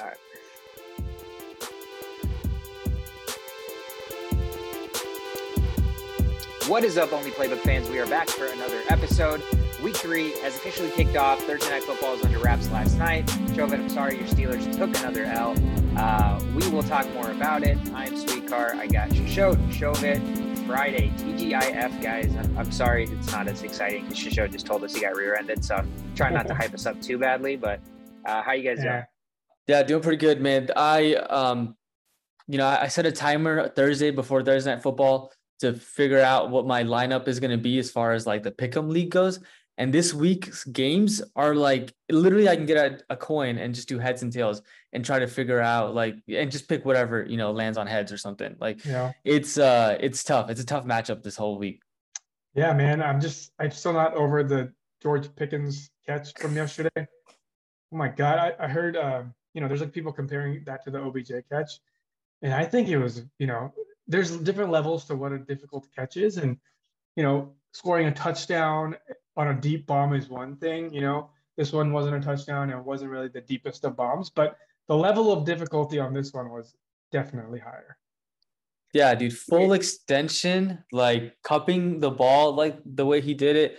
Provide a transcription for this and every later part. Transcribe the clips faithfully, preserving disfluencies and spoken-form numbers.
All right. What is up, Only Playbook fans? We are back for another episode. Week three has officially kicked off. Thursday Night Football is under wraps last night. Shovet, I'm sorry your Steelers took another L. Uh, we will talk more about it. I'm Sweet Car. I got Shishote, Shovet, Friday, T G I F, guys. I'm, I'm sorry it's not as exciting because Shishote just told us he got rear-ended, so try not to hype us up too badly, but uh, how you guys doing? Yeah, doing pretty good, man. I, um, you know, I set a timer Thursday before Thursday Night Football to figure out what my lineup is going to be as far as like the pick'em league goes. And this week's games are like, literally I can get a, a coin and just do heads and tails and try to figure out like, and just pick whatever, you know, lands on heads or something. Like yeah. it's, uh, it's tough. It's a tough matchup this whole week. Yeah, man. I'm just, I'm still not over the George Pickens catch from yesterday. Oh my God. I, I heard, uh, you know, there's like people comparing that to the O B J catch. And I think it was, you know, there's different levels to what a difficult catch is. And, you know, scoring a touchdown on a deep bomb is one thing. You know, this one wasn't a touchdown. It wasn't really the deepest of bombs, but the level of difficulty on this one was definitely higher. Yeah, dude, full extension, like cupping the ball, like the way he did it.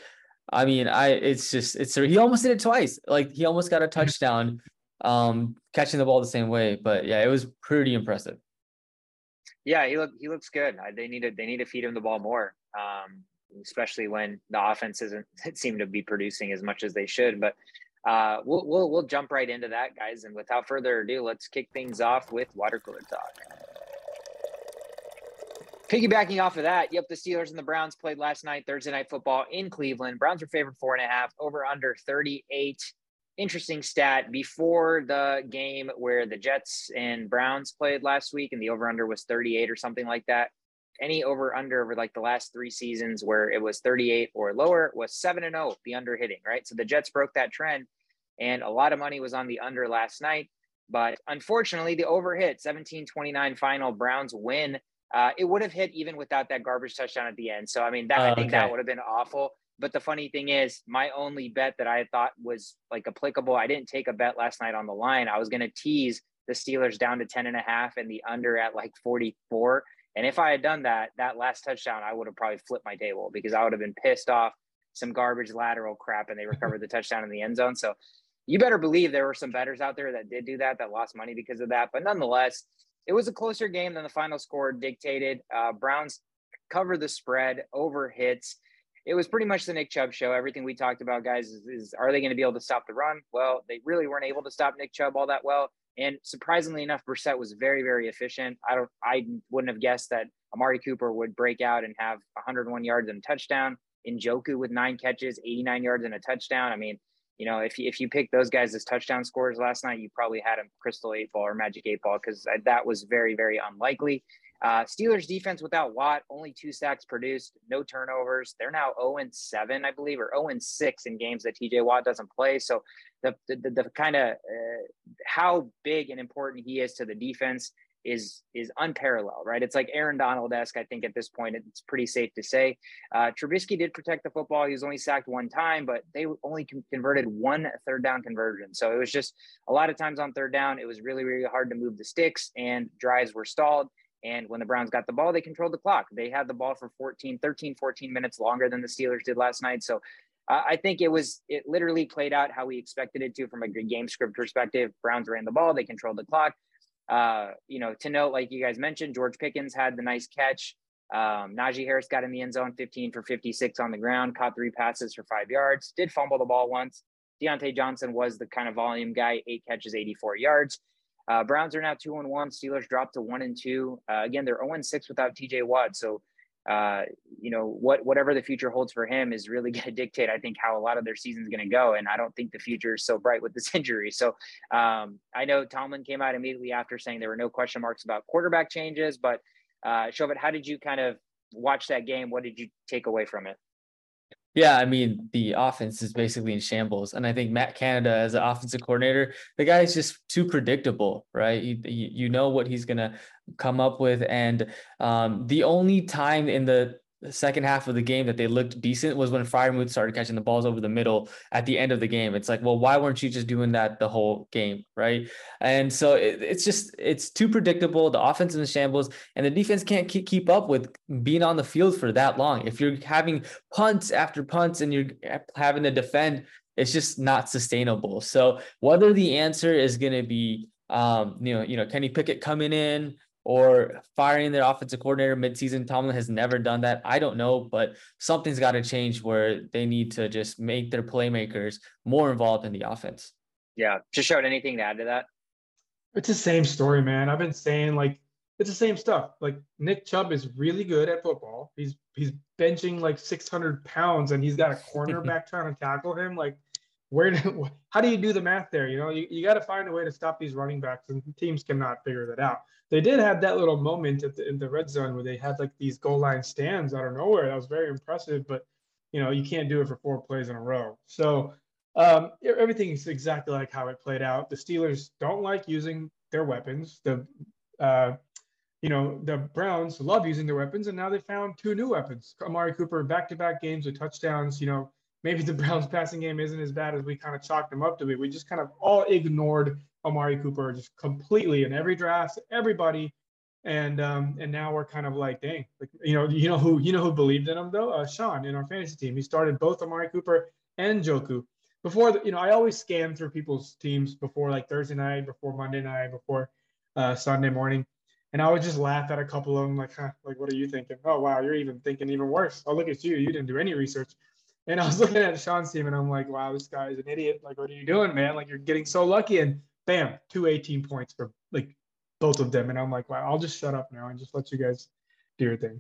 I mean, I, it's just, it's, he almost did it twice. Like he almost got a touchdown, um, catching the ball the same way, but yeah, it was pretty impressive. Yeah, he look he looks good. They need to they need to feed him the ball more, um, especially when the offense isn't seem to be producing as much as they should. But uh, we'll we'll we'll jump right into that, guys. And without further ado, let's kick things off with water cooler talk. Piggybacking off of that, yep, the Steelers and the Browns played last night, Thursday Night Football in Cleveland. Browns were favored four and a half, over under thirty-eight. Interesting stat before the game where the Jets and Browns played last week and the over under was thirty-eight or something like that. Any over under over like the last three seasons where it was thirty-eight or lower was seven and oh, the under hitting, right? So the Jets broke that trend and a lot of money was on the under last night, but unfortunately the over hit. seventeen twenty-nine final, Browns win. Uh, it would have hit even without that garbage touchdown at the end. So, I mean, that, uh, I think okay. that would have been awful. But the funny thing is, my only bet that I thought was like applicable, I didn't take a bet last night on the line. I was going to tease the Steelers down to ten and a half and the under at like forty-four. And if I had done that, that last touchdown, I would have probably flipped my table because I would have been pissed off, some garbage lateral crap, and they recovered the touchdown in the end zone. So you better believe there were some bettors out there that did do that, that lost money because of that. But nonetheless, it was a closer game than the final score dictated. Uh, Browns cover the spread, over hits. It was pretty much the Nick Chubb show. Everything we talked about, guys, is, is are they going to be able to stop the run? Well, they really weren't able to stop Nick Chubb all that well. And surprisingly enough, Brissett was very, very efficient. I don't, I wouldn't have guessed that Amari Cooper would break out and have one hundred one yards and a touchdown. Njoku with nine catches, eighty-nine yards and a touchdown. I mean, you know, if you, if you pick those guys as touchdown scorers last night, you probably had a crystal eight ball or magic eight ball because that was very, very unlikely. Uh, Steelers defense without Watt, only two sacks produced, no turnovers. They're now oh and seven, I believe, or oh and six in games that T J Watt doesn't play. So the the, the, the kind of uh, how big and important he is to the defense is is unparalleled, right? It's like Aaron Donald-esque, I think, at this point. It's pretty safe to say. Uh, Trubisky did protect the football. He was only sacked one time, but they only con- converted one third down conversion. So it was just a lot of times on third down, it was really, really hard to move the sticks, and drives were stalled. And when the Browns got the ball, they controlled the clock. They had the ball for fourteen, thirteen, fourteen minutes longer than the Steelers did last night. So uh, I think it was, it literally played out how we expected it to from a good game script perspective. Browns ran the ball. They controlled the clock. Uh, you know, to note, like you guys mentioned, George Pickens had the nice catch. Um, Najee Harris got in the end zone, fifteen for fifty-six on the ground, caught three passes for five yards, did fumble the ball once. Deontay Johnson was the kind of volume guy, eight catches, eighty-four yards. Uh, Browns are now two and one. Steelers dropped to one and two. Uh, again, they're zero and six without T J Watt. So, uh, you know, what whatever the future holds for him is really going to dictate, I think, how a lot of their season's going to go. And I don't think the future is so bright with this injury. So, um, I know Tomlin came out immediately after saying there were no question marks about quarterback changes. But, uh, Shovet, how did you kind of watch that game? What did you take away from it? Yeah, I mean, the offense is basically in shambles. And I think Matt Canada as an offensive coordinator, the guy is just too predictable, right? You, you know what he's going to come up with. And um, the only time in the the second half of the game that they looked decent was when Freiermuth started catching the balls over the middle at the end of the game. It's like, well, why weren't you just doing that the whole game, right? And so it, it's just, it's too predictable. The offense is in shambles, and the defense can't keep, keep up with being on the field for that long. If you're having punts after punts and you're having to defend, it's just not sustainable. So whether the answer is going to be, um, you know, you know, Kenny Pickett coming in, or firing their offensive coordinator midseason. Tomlin has never done that. I don't know, but something's got to change where they need to just make their playmakers more involved in the offense. Yeah. Shishote, anything to add to that? It's the same story, man. I've been saying, like, it's the same stuff. Like, Nick Chubb is really good at football. He's he's benching like six hundred pounds, and he's got a cornerback trying to tackle him. Like, where? Do, how do you do the math there? You know, you, you got to find a way to stop these running backs, and teams cannot figure that out. They did have that little moment at the, in the red zone where they had like these goal line stands out of nowhere. That was very impressive, but you know, you can't do it for four plays in a row. So um, everything is exactly like how it played out. The Steelers don't like using their weapons. The uh, you know, the Browns love using their weapons, and now they found two new weapons. Amari Cooper, back-to-back games with touchdowns. You know, maybe the Browns passing game isn't as bad as we kind of chalked them up to be. We just kind of all ignored Amari Cooper just completely in every draft, everybody. And um, and now we're kind of like, dang, like, you know, you know who you know who believed in him though? Uh, Sean in our fantasy team. He started both Amari Cooper and Njoku. Before the, you know, I always scan through people's teams before like Thursday night, before Monday night, before uh, Sunday morning. And I would just laugh at a couple of them, like, huh, like, what are you thinking? Oh wow, you're even thinking even worse. Oh, look at you, you didn't do any research. And I was looking at Sean's team and I'm like, wow, this guy is an idiot. Like, what are you doing, man? Like, you're getting so lucky. And bam, two eighteen points for like both of them. And I'm like, wow, I'll just shut up now and just let you guys do your thing.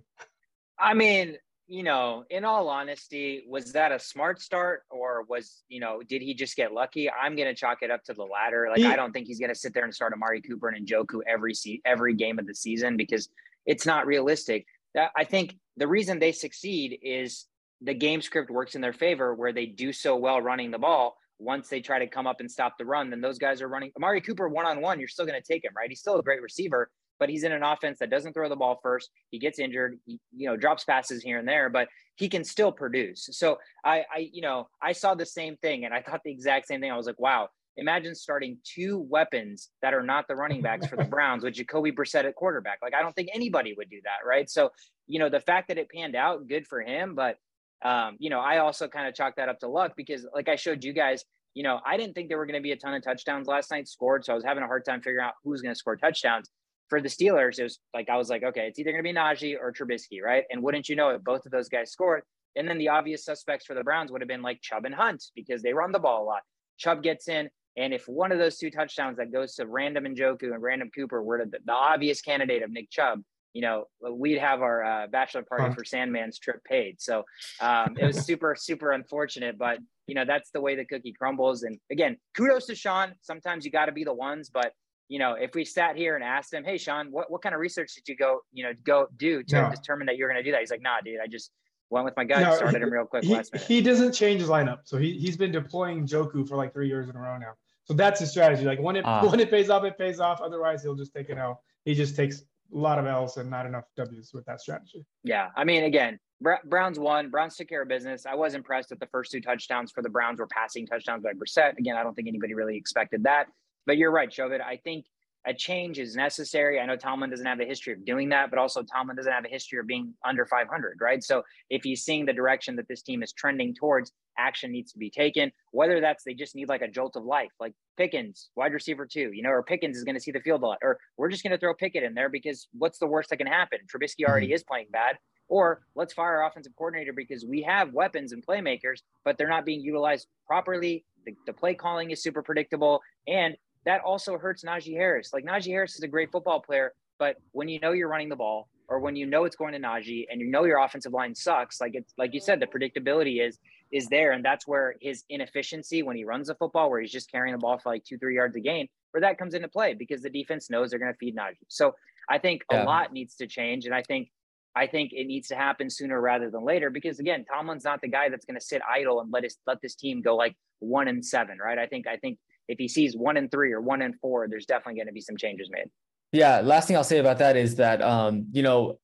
I mean, you know, in all honesty, was that a smart start, or was, you know, did he just get lucky? I'm going to chalk it up to the latter. Like, he, I don't think he's going to sit there and start Amari Cooper and Njoku every se- every game of the season, because it's not realistic. That, I think the reason they succeed is the game script works in their favor, where they do so well running the ball. Once they try to come up and stop the run, then those guys are running. Amari Cooper one-on-one, you're still going to take him, right? He's still a great receiver, but he's in an offense that doesn't throw the ball first. He gets injured, he, you know, drops passes here and there, but he can still produce. So I, I, you know, I saw the same thing, and I thought the exact same thing. I was like, wow, imagine starting two weapons that are not the running backs for the Browns with Jacoby Brissett at quarterback. Like, I don't think anybody would do that, right? So, you know, the fact that it panned out, good for him, but Um, you know, I also kind of chalk that up to luck, because like I showed you guys, you know, I didn't think there were going to be a ton of touchdowns last night scored. So I was having a hard time figuring out who was going to score touchdowns for the Steelers. It was like, I was like, okay, it's either going to be Najee or Trubisky, right? And wouldn't you know it, both of those guys scored. And then the obvious suspects for the Browns would have been like Chubb and Hunt, because they run the ball a lot. Chubb gets in, and if one of those two touchdowns that goes to random Njoku and random Cooper were to the, the obvious candidate of Nick Chubb, you know, we'd have our uh, bachelor party for Sandman's trip paid. So um, it was super, super unfortunate, but you know, that's the way the cookie crumbles. And again, kudos to Sean. Sometimes you got to be the ones, but you know, if we sat here and asked him, hey Sean, what, what kind of research did you go, you know, go do to no. determine that you're going to do that? He's like, nah, dude, I just went with my gut no, and started he, him real quick. He, last minute. He doesn't change his lineup. So he, he's been deploying Njoku for like three years in a row now. So that's his strategy. Like when it, uh, when it pays off, it pays off. Otherwise he'll just take it out. He just takes a lot of L's and not enough W's with that strategy. Yeah. I mean, again, Br- Browns won. Browns took care of business. I was impressed that the first two touchdowns for the Browns were passing touchdowns by Brissett. Again, I don't think anybody really expected that. But you're right, Shovet. I think a change is necessary. I know Tomlin doesn't have a history of doing that, but also Tomlin doesn't have a history of being under five hundred, right? So if he's seeing the direction that this team is trending towards, action needs to be taken, whether that's they just need like a jolt of life, like Pickens, wide receiver two, you know, or Pickens is going to see the field a lot, or we're just going to throw Pickett in there because what's the worst that can happen? Trubisky already is playing bad. Or let's fire our offensive coordinator because we have weapons and playmakers, but they're not being utilized properly. The, the play calling is super predictable. And that also hurts Najee Harris. Like Najee Harris is a great football player, but when you know you're running the ball, or when you know it's going to Najee, and you know your offensive line sucks, like it's like you said, the predictability is is there, and that's where his inefficiency when he runs the football, where he's just carrying the ball for like two, three yards a game, where that comes into play because the defense knows they're going to feed Najee. So I think yeah. a lot needs to change, and I think I think it needs to happen sooner rather than later because again, Tomlin's not the guy that's going to sit idle and let his let this team go like one and seven, right? I think I think. If he sees one and three or one and four, there's definitely going to be some changes made. Yeah. Last thing I'll say about that is that, um, you know,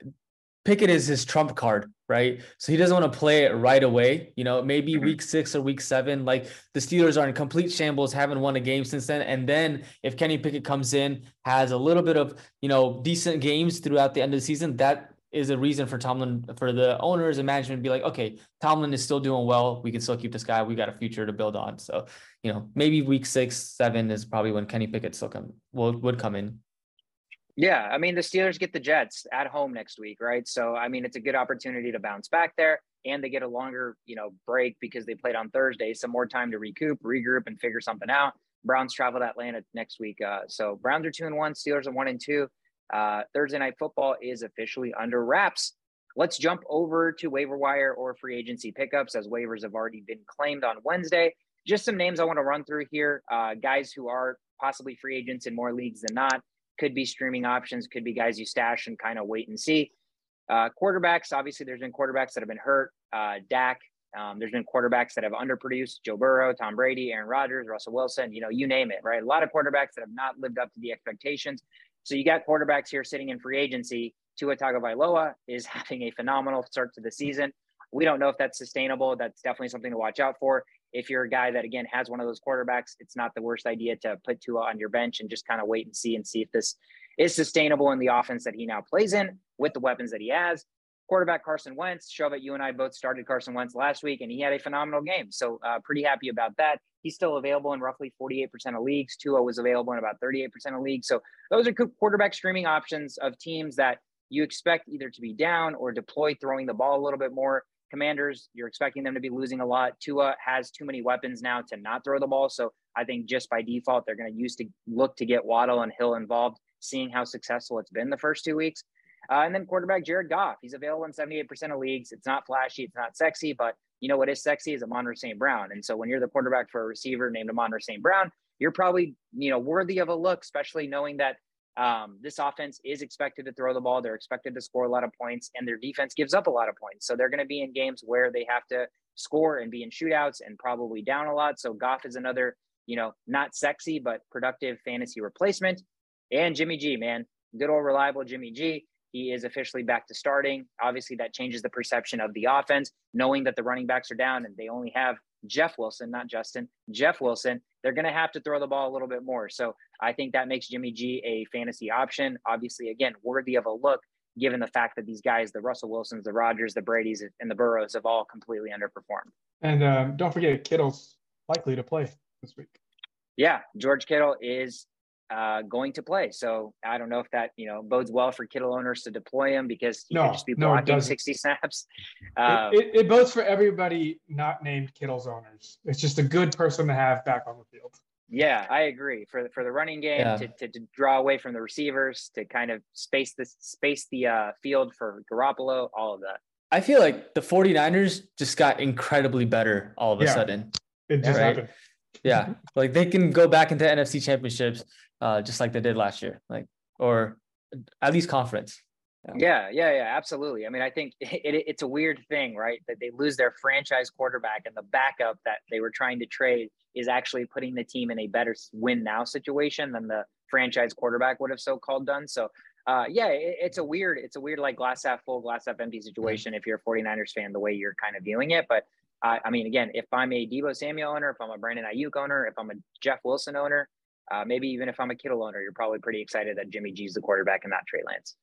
Pickett is his trump card, right? So he doesn't want to play it right away. You know, maybe week six or week seven, like the Steelers are in complete shambles, haven't won a game since then. And then if Kenny Pickett comes in, has a little bit of, you know, decent games throughout the end of the season, that is a reason for Tomlin, for the owners and management to be like, okay, Tomlin is still doing well. We can still keep this guy. We got a future to build on. So, you know, maybe week six, seven is probably when Kenny Pickett still come, will, would come in. Yeah, I mean, the Steelers get the Jets at home next week, right? So, I mean, it's a good opportunity to bounce back there, and they get a longer, you know, break because they played on Thursday, some more time to recoup, regroup, and figure something out. Browns travel to Atlanta next week. Uh, so, Browns are two and one, Steelers are one and two. Uh, Thursday Night Football is officially under wraps. Let's jump over to waiver wire or free agency pickups, as waivers have already been claimed on Wednesday. Just some names I want to run through here, uh, guys who are possibly free agents in more leagues than not. Could be streaming options, could be guys you stash and kind of wait and see. Uh, quarterbacks, obviously there's been quarterbacks that have been hurt. Uh, Dak, um, there's been quarterbacks that have underproduced. Joe Burrow, Tom Brady, Aaron Rodgers, Russell Wilson, you know, you name it, right? A lot of quarterbacks that have not lived up to the expectations. So you got quarterbacks here sitting in free agency. Tua Tagovailoa is having a phenomenal start to the season. We don't know if that's sustainable. That's definitely something to watch out for. If you're a guy that, again, has one of those quarterbacks, it's not the worst idea to put Tua on your bench and just kind of wait and see and see if this is sustainable in the offense that he now plays in with the weapons that he has. Quarterback Carson Wentz, Shovet, you and I both started Carson Wentz last week, and he had a phenomenal game. So uh, pretty happy about that. He's still available in roughly forty-eight percent of leagues. Tua was available in about thirty-eight percent of leagues. So those are quarterback streaming options of teams that you expect either to be down or deploy throwing the ball a little bit more. Commanders, you're expecting them to be losing a lot. Tua has too many weapons now to not throw the ball. So I think just by default, they're going to use to look to get Waddle and Hill involved, seeing how successful it's been the first two weeks. Uh, and then quarterback Jared Goff, he's available in seventy-eight percent of leagues. It's not flashy. It's not sexy, but you know what is sexy is Amon-Ra Saint Brown. And so when you're the quarterback for a receiver named Amon-Ra Saint Brown, you're probably, you know, worthy of a look, especially knowing that Um, this offense is expected to throw the ball. They're expected to score a lot of points, and their defense gives up a lot of points. So they're going to be in games where they have to score and be in shootouts and probably down a lot. So Goff is another, you know, not sexy, but productive fantasy replacement. And Jimmy G, man, good old reliable Jimmy G. He is officially back to starting. Obviously that changes the perception of the offense, knowing that the running backs are down and they only have Jeff Wilson, not Justin, Jeff Wilson. They're going to have to throw the ball a little bit more. So I think that makes Jimmy G a fantasy option. Obviously, again, worthy of a look, given the fact that these guys, the Russell Wilsons, the Rodgers, the Bradys, and the Burrows have all completely underperformed. And um, don't forget, Kittle's likely to play this week. Yeah, George Kittle is uh, going to play. So I don't know if that, you know, bodes well for Kittle owners to deploy him because he no, could just be blocking no, sixty snaps. Um, it, it, it bodes for everybody not named Kittle's owners. It's just a good person to have back on the field. Yeah, I agree. For the, for the running game, yeah. to, to to draw away from the receivers, to kind of space the space the uh, field for Garoppolo, all of that. I feel like the 49ers just got incredibly better all of a yeah. sudden. It just right? happened. Yeah, like they can go back into N F C championships uh, just like they did last year, like or at least conference. Yeah, yeah, yeah, absolutely. I mean, I think it, it, it's a weird thing, right, that they lose their franchise quarterback and the backup that they were trying to trade is actually putting the team in a better win-now situation than the franchise quarterback would have so-called done. So, uh, yeah, it, it's a weird, it's a weird like glass half full, glass half empty situation if you're a 49ers fan, the way you're kind of viewing it. But, uh, I mean, again, if I'm a Deebo Samuel owner, if I'm a Brandon Ayuk owner, if I'm a Jeff Wilson owner, uh, maybe even if I'm a Kittle owner, you're probably pretty excited that Jimmy G's the quarterback and not Trey Lance.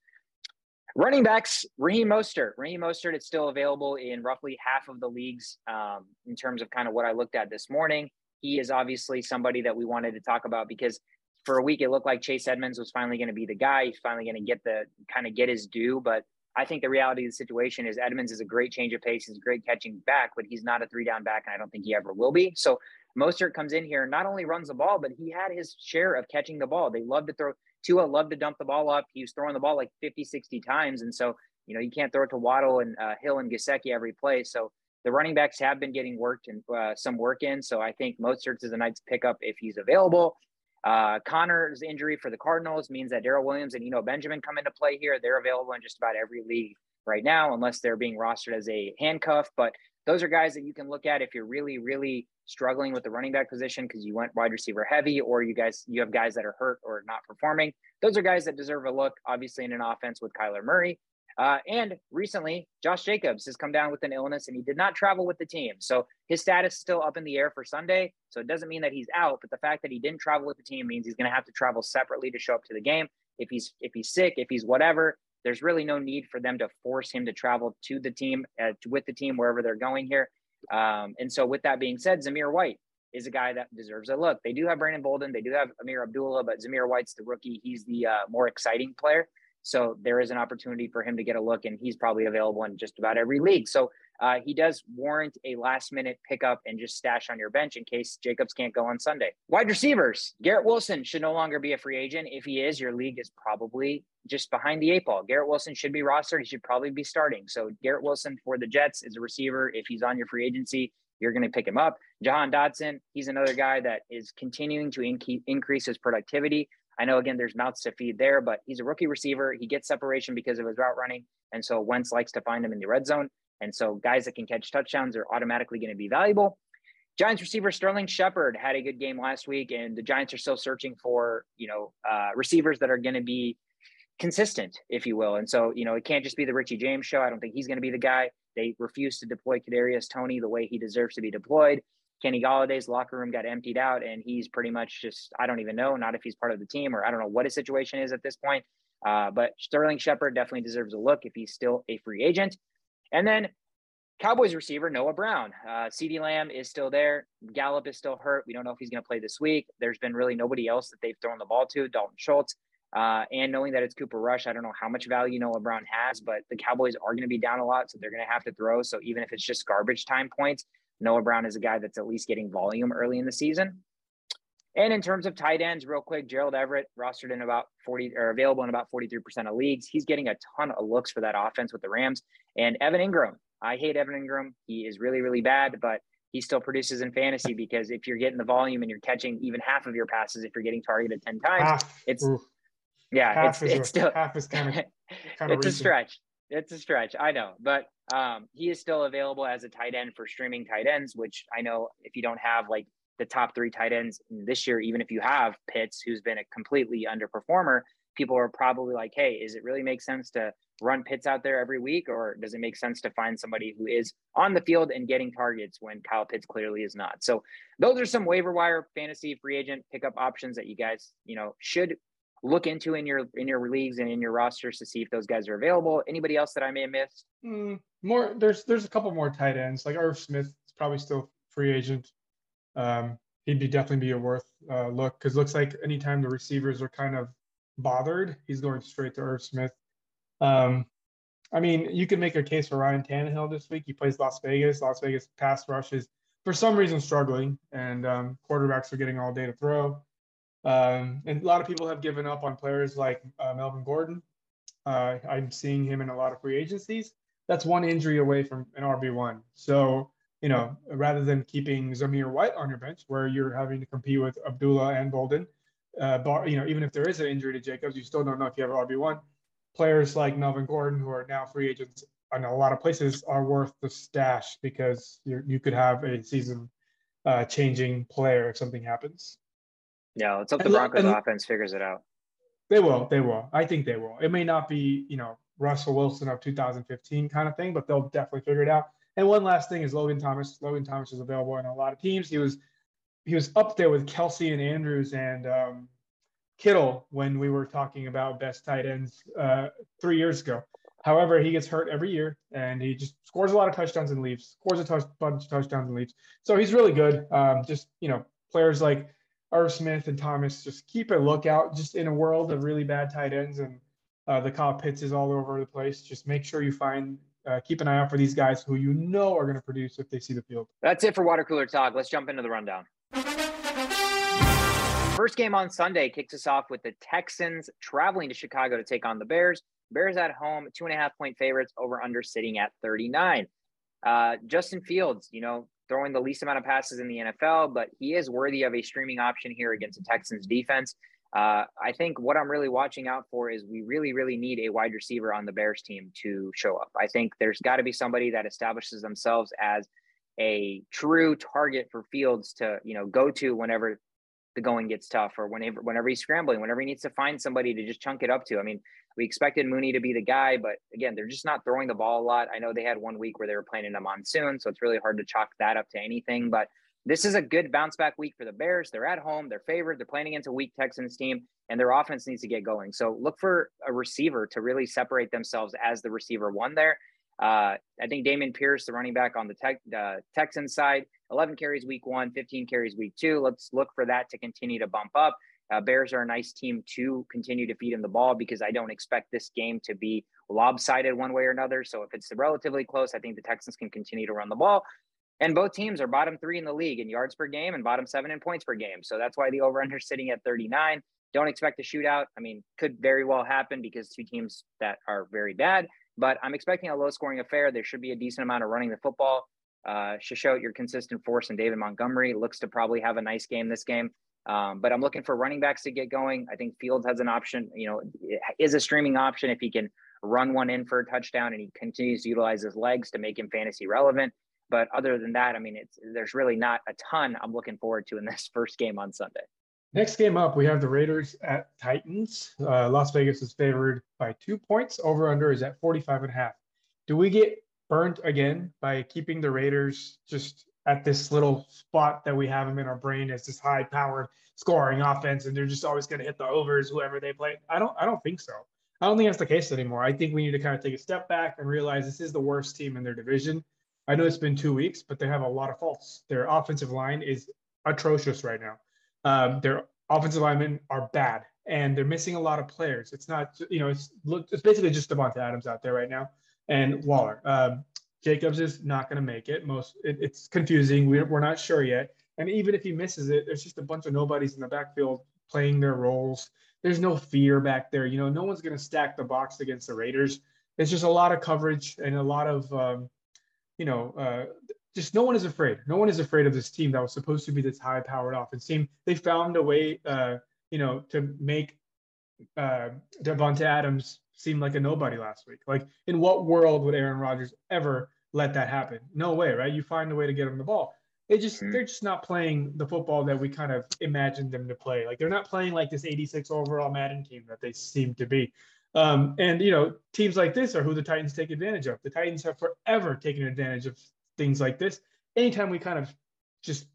Running backs, Raheem Mostert. Raheem Mostert, it's still available in roughly half of the leagues um, in terms of kind of what I looked at this morning. He is obviously somebody that we wanted to talk about because for a week, it looked like Chase Edmonds was finally going to be the guy. He's finally going to get the kind of get his due. But I think the reality of the situation is Edmonds is a great change of pace. He's a great catching back, but he's not a three down back. And I don't think he ever will be. So Mostert comes in here, not only runs the ball, but he had his share of catching the ball. They love to throw. Tua loved to dump the ball up. He was throwing the ball like fifty, sixty times. And so, you know, you can't throw it to Waddle and uh, Hill and Gesicki every play. So the running backs have been getting worked and uh, some work in. So I think Mostert's is a nice pickup if he's available. Uh, Connor's injury for the Cardinals means that Darrell Williams and Eno Benjamin come into play here. They're available in just about every league right now, unless they're being rostered as a handcuff. But those are guys that you can look at if you're really, really struggling with the running back position because you went wide receiver heavy, or you guys, you have guys that are hurt or not performing. Those are guys that deserve a look, obviously, in an offense with Kyler Murray. Uh, and recently, Josh Jacobs has come down with an illness and he did not travel with the team. So his status is still up in the air for Sunday. So it doesn't mean that he's out, but the fact that he didn't travel with the team means he's going to have to travel separately to show up to the game. If he's, if he's sick, if he's whatever, there's really no need for them to force him to travel to the team, uh, with the team, wherever they're going here. Um, and so with that being said, Zamir White is a guy that deserves a look. They do have Brandon Bolden. They do have Amir Abdullah, but Zamir White's the rookie. He's the uh, more exciting player. So there is an opportunity for him to get a look, and he's probably available in just about every league. So uh, he does warrant a last-minute pickup and just stash on your bench in case Jacobs can't go on Sunday. Wide receivers, Garrett Wilson should no longer be a free agent. If he is, your league is probably just behind the eight ball. Garrett Wilson should be rostered. He should probably be starting. So Garrett Wilson for the Jets is a receiver. If he's on your free agency, you're going to pick him up. Jahan Dotson, he's another guy that is continuing to in- increase his productivity. I know, again, there's mouths to feed there, but he's a rookie receiver. He gets separation because of his route running. And so Wentz likes to find him in the red zone. And so guys that can catch touchdowns are automatically going to be valuable. Giants receiver Sterling Shepard had a good game last week, and the Giants are still searching for, you know, uh, receivers that are going to be consistent, if you will. And so, you know, it can't just be the Richie James show. I don't think he's going to be the guy. They refuse to deploy Kadarius Toney the way he deserves to be deployed. Kenny Galladay's locker room got emptied out, and he's pretty much just, I don't even know, not if he's part of the team, or I don't know what his situation is at this point. Uh, but Sterling Shepard definitely deserves a look if he's still a free agent. And then Cowboys receiver Noah Brown. Uh, CeeDee Lamb is still there. Gallup is still hurt. We don't know if he's going to play this week. There's been really nobody else that they've thrown the ball to, Dalton Schultz. Uh, and knowing that it's Cooper Rush, I don't know how much value Noah Brown has, but the Cowboys are going to be down a lot, so they're going to have to throw. So even if it's just garbage time points, Noah Brown is a guy that's at least getting volume early in the season. And in terms of tight ends, real quick, Gerald Everett rostered in about forty or available in about forty-three percent of leagues. He's getting a ton of looks for that offense with the Rams. And Evan Ingram, I hate Evan Ingram. He is really, really bad, but he still produces in fantasy because if you're getting the volume and you're catching even half of your passes, if you're getting targeted ten times, half, it's oof. yeah, half it's, is it's still half is kind of, kind of it's reaching. a stretch. It's a stretch. I know, but um, he is still available as a tight end for streaming tight ends, which I know if you don't have like the top three tight ends this year, even if you have Pitts, who's been a completely underperformer, people are probably like, hey, is it really make sense to run Pitts out there every week? Or does it make sense to find somebody who is on the field and getting targets when Kyle Pitts clearly is not? So those are some waiver wire fantasy free agent pickup options that you guys, you know, should look into in your in your leagues and in your rosters to see if those guys are available. Anybody else that I may have missed? Mm, more there's there's a couple more tight ends. Like Irv Smith is probably still free agent. Um, he'd be definitely be a worth uh, look because looks like anytime the receivers are kind of bothered, he's going straight to Irv Smith. Um, I mean, you could make a case for Ryan Tannehill this week. He plays Las Vegas. Las Vegas pass rush is for some reason struggling, and um, quarterbacks are getting all day to throw. Um, and a lot of people have given up on players like uh, Melvin Gordon. Uh, I'm seeing him in a lot of free agencies. That's one injury away from an R B one. So, you know, rather than keeping Zamir White on your bench where you're having to compete with Abdullah and Bolden, uh, bar, you know, even if there is an injury to Jacobs, you still don't know if you have an R B one. Players like Melvin Gordon, who are now free agents in a lot of places, are worth the stash because you're, you could have a season-changing uh, player if something happens. Yeah, let's hope the Broncos and, offense figures it out. They will. They will. I think they will. It may not be, you know, Russell Wilson of two thousand fifteen kind of thing, but they'll definitely figure it out. And one last thing is Logan Thomas. Logan Thomas is available in a lot of teams. He was he was up there with Kelsey and Andrews and um, Kittle when we were talking about best tight ends uh, three years ago. However, he gets hurt every year, and he just scores a lot of touchdowns and leaves, scores a touch, bunch of touchdowns and leaves. So he's really good. Um, just, you know, players like – Irv Smith and Thomas, just keep a lookout just in a world of really bad tight ends and uh, the Kyle Pitts is all over the place. Just make sure you find, uh, keep an eye out for these guys who you know are going to produce if they see the field. That's it for Water Cooler Talk. Let's jump into the rundown. First game on Sunday kicks us off with the Texans traveling to Chicago to take on the Bears. Bears at home, two and a half point favorites, over under sitting at thirty-nine. Uh, Justin Fields, you know, throwing the least amount of passes in the N F L, but he is worthy of a streaming option here against the Texans defense. Uh, I think what I'm really watching out for is we really, really need a wide receiver on the Bears team to show up. I think there's got to be somebody that establishes themselves as a true target for Fields to, you know, go to whenever the going gets tough, or whenever whenever he's scrambling, whenever he needs to find somebody to just chunk it up to. I mean, we expected Mooney to be the guy, but again, they're just not throwing the ball a lot. I know they had one week where they were playing in a monsoon, so it's really hard to chalk that up to anything, but this is a good bounce back week for the Bears. They're at home, they're favored, they're playing against a weak Texans team, and their offense needs to get going. So look for a receiver to really separate themselves as the receiver one there. Uh, I think Dameon Pierce, the running back on the tech, uh, Texans side, eleven carries week one, fifteen carries week two. Let's look for that to continue to bump up. Uh, Bears are a nice team to continue to feed him the ball, because I don't expect this game to be lopsided one way or another. So if it's relatively close, I think the Texans can continue to run the ball. And both teams are bottom three in the league in yards per game and bottom seven in points per game. So that's why the over-under is sitting at thirty-nine. Don't expect a shootout. I mean, could very well happen because two teams that are very bad, but I'm expecting a low-scoring affair. There should be a decent amount of running the football. Uh, Shishote, your consistent force, and David Montgomery looks to probably have a nice game this game. Um, but I'm looking for running backs to get going. I think Fields has an option, you know, is a streaming option if he can run one in for a touchdown and he continues to utilize his legs to make him fantasy relevant. But other than that, I mean, it's, there's really not a ton I'm looking forward to in this first game on Sunday. Next game up, we have the Raiders at Titans. Uh, Las Vegas is favored by two points. Over-under is at forty-five and a half. Do we get burnt again by keeping the Raiders just at this little spot that we have them in our brain as this high-powered scoring offense, and they're just always going to hit the overs, whoever they play? I don't, I don't think so. I don't think that's the case anymore. I think we need to kind of take a step back and realize this is the worst team in their division. I know it's been two weeks, but they have a lot of faults. Their offensive line is atrocious right now. Um, their offensive linemen are bad, and they're missing a lot of players. It's not, you know, it's, it's basically just Devonta Adams out there right now, and Waller. Um, Jacobs is not going to make it. Most it, it's confusing. We're, we're not sure yet. And even if he misses it, there's just a bunch of nobodies in the backfield playing their roles. There's no fear back there. You know, no one's going to stack the box against the Raiders. It's just a lot of coverage and a lot of um, – you know, uh, just no one is afraid. No one is afraid of this team that was supposed to be this high-powered offense team. They found a way, uh, you know, to make uh, Devonta Adams seem like a nobody last week. Like, in what world would Aaron Rodgers ever let that happen? No way, right? You find a way to get him the ball. They just, mm-hmm. They're just not playing the football that we kind of imagined them to play. Like, they're not playing like this eighty-six overall Madden team that they seem to be. Um, and, you know, teams like this are who the Titans take advantage of. The Titans have forever taken advantage of things like this. Anytime we kind of just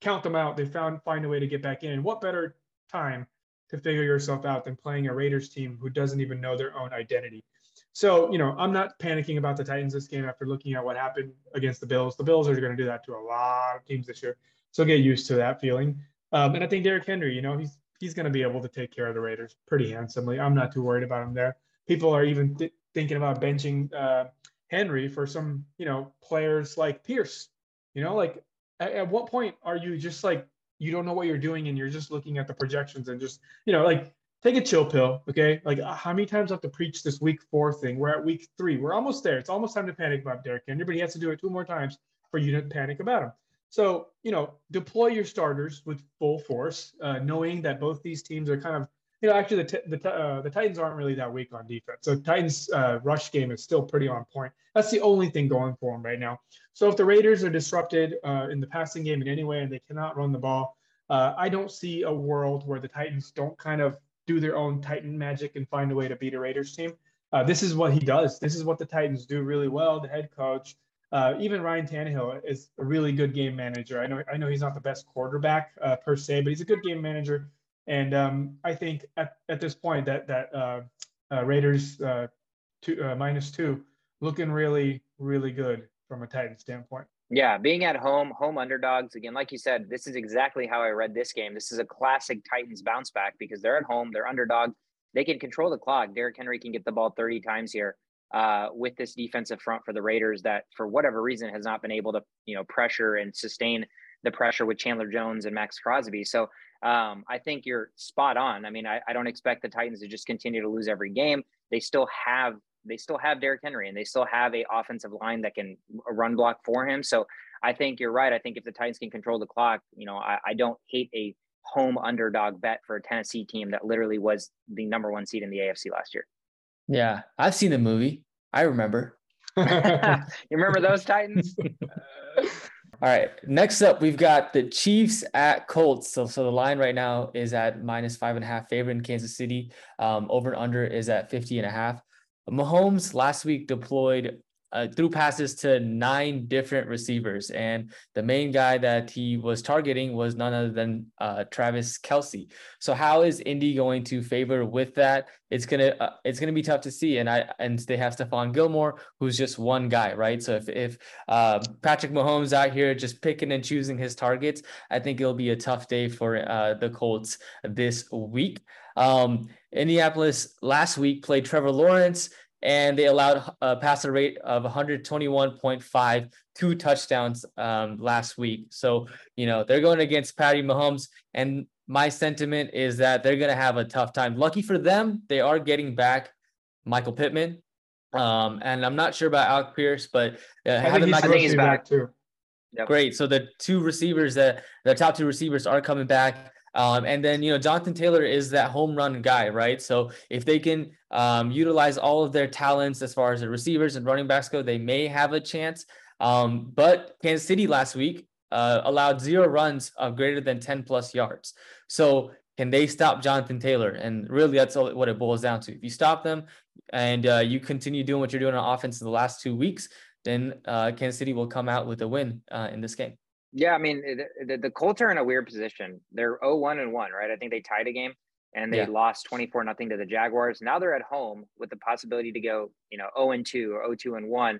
count them out, they found find a way to get back in. And what better time to figure yourself out than playing a Raiders team who doesn't even know their own identity? So, you know, I'm not panicking about the Titans this game after looking at what happened against the Bills. The Bills are going to do that to a lot of teams this year. So get used to that feeling. Um, and I think Derrick Henry, you know, he's he's going to be able to take care of the Raiders pretty handsomely. I'm not too worried about him there. People are even th- thinking about benching uh, Henry for some, you know, players like Pierce. You know, like at, at what point are you just like, you don't know what you're doing and you're just looking at the projections and just, you know, like take a chill pill. Okay. Like uh, how many times I have to preach this week four thing? We're at week three. We're almost there. It's almost time to panic about Derrick Henry, but he has to do it two more times for you to panic about him. So, you know, deploy your starters with full force, uh, knowing that both these teams are kind of, you know, actually the the, uh, the Titans aren't really that weak on defense. So Titans' uh, rush game is still pretty on point. That's the only thing going for them right now. So if the Raiders are disrupted uh, in the passing game in any way and they cannot run the ball, uh, I don't see a world where the Titans don't kind of do their own Titan magic and find a way to beat a Raiders team. Uh, this is what he does. This is what the Titans do really well. The head coach. Uh, even Ryan Tannehill is a really good game manager. I know I know he's not the best quarterback uh, per se, but he's a good game manager. And um, I think at, at this point that that uh, uh, Raiders uh, two, uh, minus two looking really, really good from a Titans standpoint. Yeah, being at home, home underdogs. Again, like you said, this is exactly how I read this game. This is a classic Titans bounce back because they're at home, they're underdog. They can control the clock. Derrick Henry can get the ball thirty times here. Uh, with this defensive front for the Raiders that for whatever reason has not been able to, you know, pressure and sustain the pressure with Chandler Jones and Max Crosby. So um, I think you're spot on. I mean, I, I don't expect the Titans to just continue to lose every game. They still have, they still have Derrick Henry and they still have a offensive line that can run block for him. So I think you're right. I think if the Titans can control the clock, you know, I, I don't hate a home underdog bet for a Tennessee team that literally was the number one seed in the A F C last year. Yeah, I've seen the movie. I remember. You remember those Titans? All right. Next up, we've got the Chiefs at Colts. So, so the line right now is at minus five and a half, favored in Kansas City. Um, over and under is at fifty and a half. Mahomes last week deployed uh, threw passes to nine different receivers, and the main guy that he was targeting was none other than uh, Travis Kelce. So how is Indy going to favor with that? It's gonna uh, it's gonna be tough to see, and I and they have Stephon Gilmore, who's just one guy, right? So if if uh, Patrick Mahomes out here just picking and choosing his targets, I think it'll be a tough day for uh, the Colts this week. Um, Indianapolis last week played Trevor Lawrence, and they allowed a passer rate of one twenty-one point five, two touchdowns um, last week. So, you know, they're going against Patty Mahomes, and my sentiment is that they're going to have a tough time. Lucky for them, they are getting back Michael Pittman. Um, and I'm not sure about Alec Pierce, but uh, having Michael Pittman back too. Yep. Great. So the two receivers that the top two receivers are coming back. Um, and then, you know, Jonathan Taylor is that home run guy, right? So if they can um, utilize all of their talents as far as the receivers and running backs go, they may have a chance. Um, but Kansas City last week uh, allowed zero runs of greater than ten plus yards. So can they stop Jonathan Taylor? And really, that's all what it boils down to. If you stop them and uh, you continue doing what you're doing on offense in the last two weeks, then uh, Kansas City will come out with a win uh, in this game. Yeah, I mean, the, the Colts are in a weird position. They're oh and one and one, right? I think they tied a game, and they yeah. lost twenty-four nothing to the Jaguars. Now they're at home with the possibility to go, you know, oh and two or oh two and one.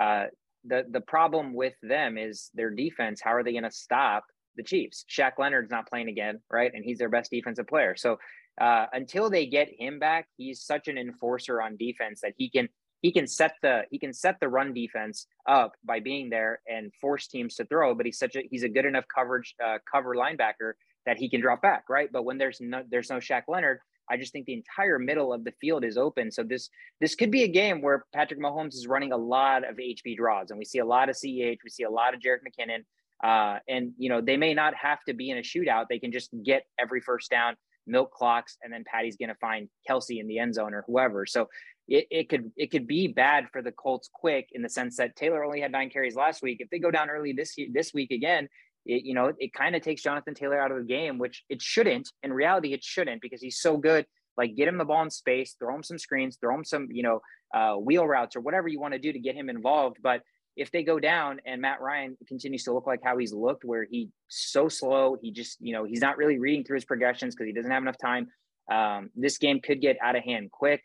Uh, the, the problem with them is their defense. How are they going to stop the Chiefs? Shaq Leonard's not playing again, right? And he's their best defensive player. So uh, until they get him back, he's such an enforcer on defense that he can – He can set the he can set the run defense up by being there and force teams to throw. But he's such a he's a good enough coverage uh, cover linebacker that he can drop back, right? But when there's no there's no Shaq Leonard, I just think the entire middle of the field is open. So this this could be a game where Patrick Mahomes is running a lot of H B draws, and we see a lot of C E H, we see a lot of Jerick McKinnon, uh, and you know they may not have to be in a shootout. They can just get every first down, milk clocks, and then Patty's going to find Kelce in the end zone or whoever. So. It, it could it could be bad for the Colts quick in the sense that Taylor only had nine carries last week. If they go down early this this week again, it, you know, it kind of takes Jonathan Taylor out of the game, which it shouldn't. In reality, it shouldn't because he's so good. Like, get him the ball in space, throw him some screens, throw him some, you know, uh, wheel routes or whatever you want to do to get him involved. But if they go down and Matt Ryan continues to look like how he's looked, where he's so slow, he just, you know, he's not really reading through his progressions because he doesn't have enough time. Um, this game could get out of hand quick.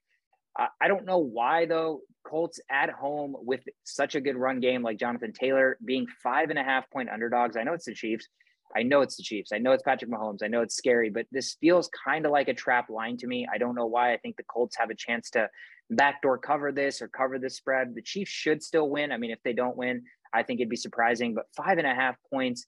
I don't know why, though. Colts at home with such a good run game like Jonathan Taylor being five and a half point underdogs. I know it's the Chiefs. I know it's the Chiefs. I know it's Patrick Mahomes. I know it's scary, but this feels kind of like a trap line to me. I don't know why. I think the Colts have a chance to backdoor cover this or cover this spread. The Chiefs should still win. I mean, if they don't win, I think it'd be surprising, but five and a half points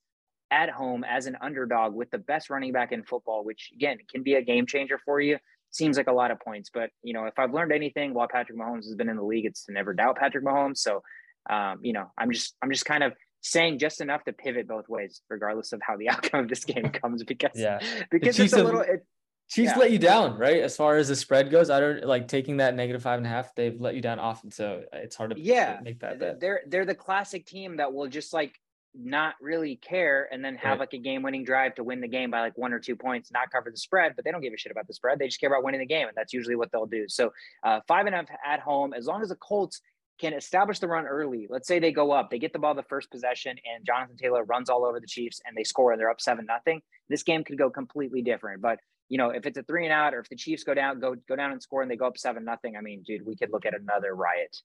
at home as an underdog with the best running back in football, which again, can be a game changer for you. Seems like a lot of points, but you know, if I've learned anything while Patrick Mahomes has been in the league, it's to never doubt Patrick Mahomes. So, um, you know, I'm just, I'm just kind of saying just enough to pivot both ways, regardless of how the outcome of this game comes, because, yeah. because it's a little, it, Chiefs yeah. let you down, right? As far as the spread goes, I don't like taking that negative five and a half. They've let you down often. So it's hard to yeah. make that bet. They're, they're the classic team that will just like, not really care and then have right. like a game-winning drive to win the game by like one or two points, not cover the spread, but they don't give a shit about the spread. They just care about winning the game, and that's usually what they'll do. So uh, five and a half at home, as long as the Colts can establish the run early, let's say they go up, they get the ball the first possession, and Jonathan Taylor runs all over the Chiefs, and they score, and they're up seven nothing. This game could go completely different, but you know, if it's a three and out, or if the Chiefs go down, go go down and score, and they go up seven nothing, I mean, dude, we could look at another riot.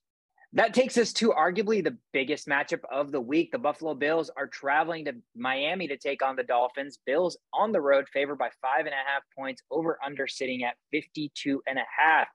That takes us to arguably the biggest matchup of the week. The Buffalo Bills are traveling to Miami to take on the Dolphins. Bills on the road, favored by five and a half points, over under sitting at fifty-two and a half.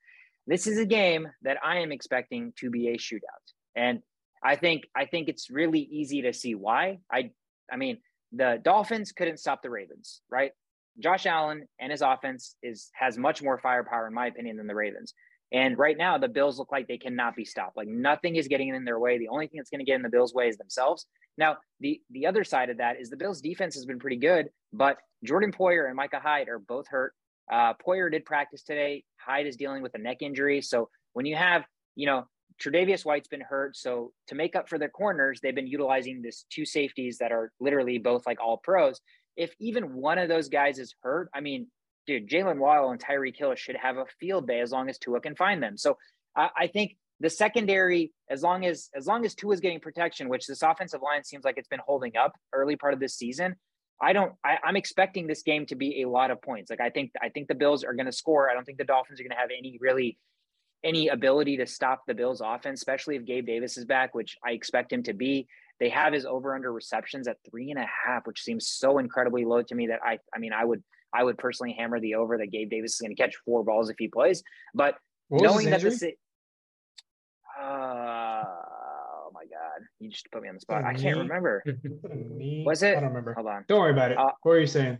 This is a game that I am expecting to be a shootout. And I think, I think it's really easy to see why. I, I mean, the Dolphins couldn't stop the Ravens, right? Josh Allen and his offense is, has much more firepower, in my opinion, than the Ravens. And right now, the Bills look like they cannot be stopped. Like, nothing is getting in their way. The only thing that's going to get in the Bills' way is themselves. Now, the, the other side of that is the Bills' defense has been pretty good, but Jordan Poyer and Micah Hyde are both hurt. Uh, Poyer did practice today. Hyde is dealing with a neck injury. So when you have, you know, Tre'Davious White's been hurt. So to make up for their corners, they've been utilizing this two safeties that are literally both like all pros. If even one of those guys is hurt, I mean, dude, Jaylen Waddle and Tyreek Hill should have a field day as long as Tua can find them. So I, I think the secondary, as long as, as long as Tua is getting protection, which this offensive line seems like it's been holding up early part of this season, I don't, I, I'm expecting this game to be a lot of points. Like I think, I think the Bills are going to score. I don't think the Dolphins are going to have any really any ability to stop the Bills offense, especially if Gabe Davis is back, which I expect him to be. They have his over under receptions at three and a half, which seems so incredibly low to me that I, I mean, I would, I would personally hammer the over that Gabe Davis is going to catch four balls if he plays, but what knowing that the, uh, oh my God, you just put me on the spot. I can't remember. Was it? I don't remember. Hold on. Don't worry about it. Uh, what are you saying?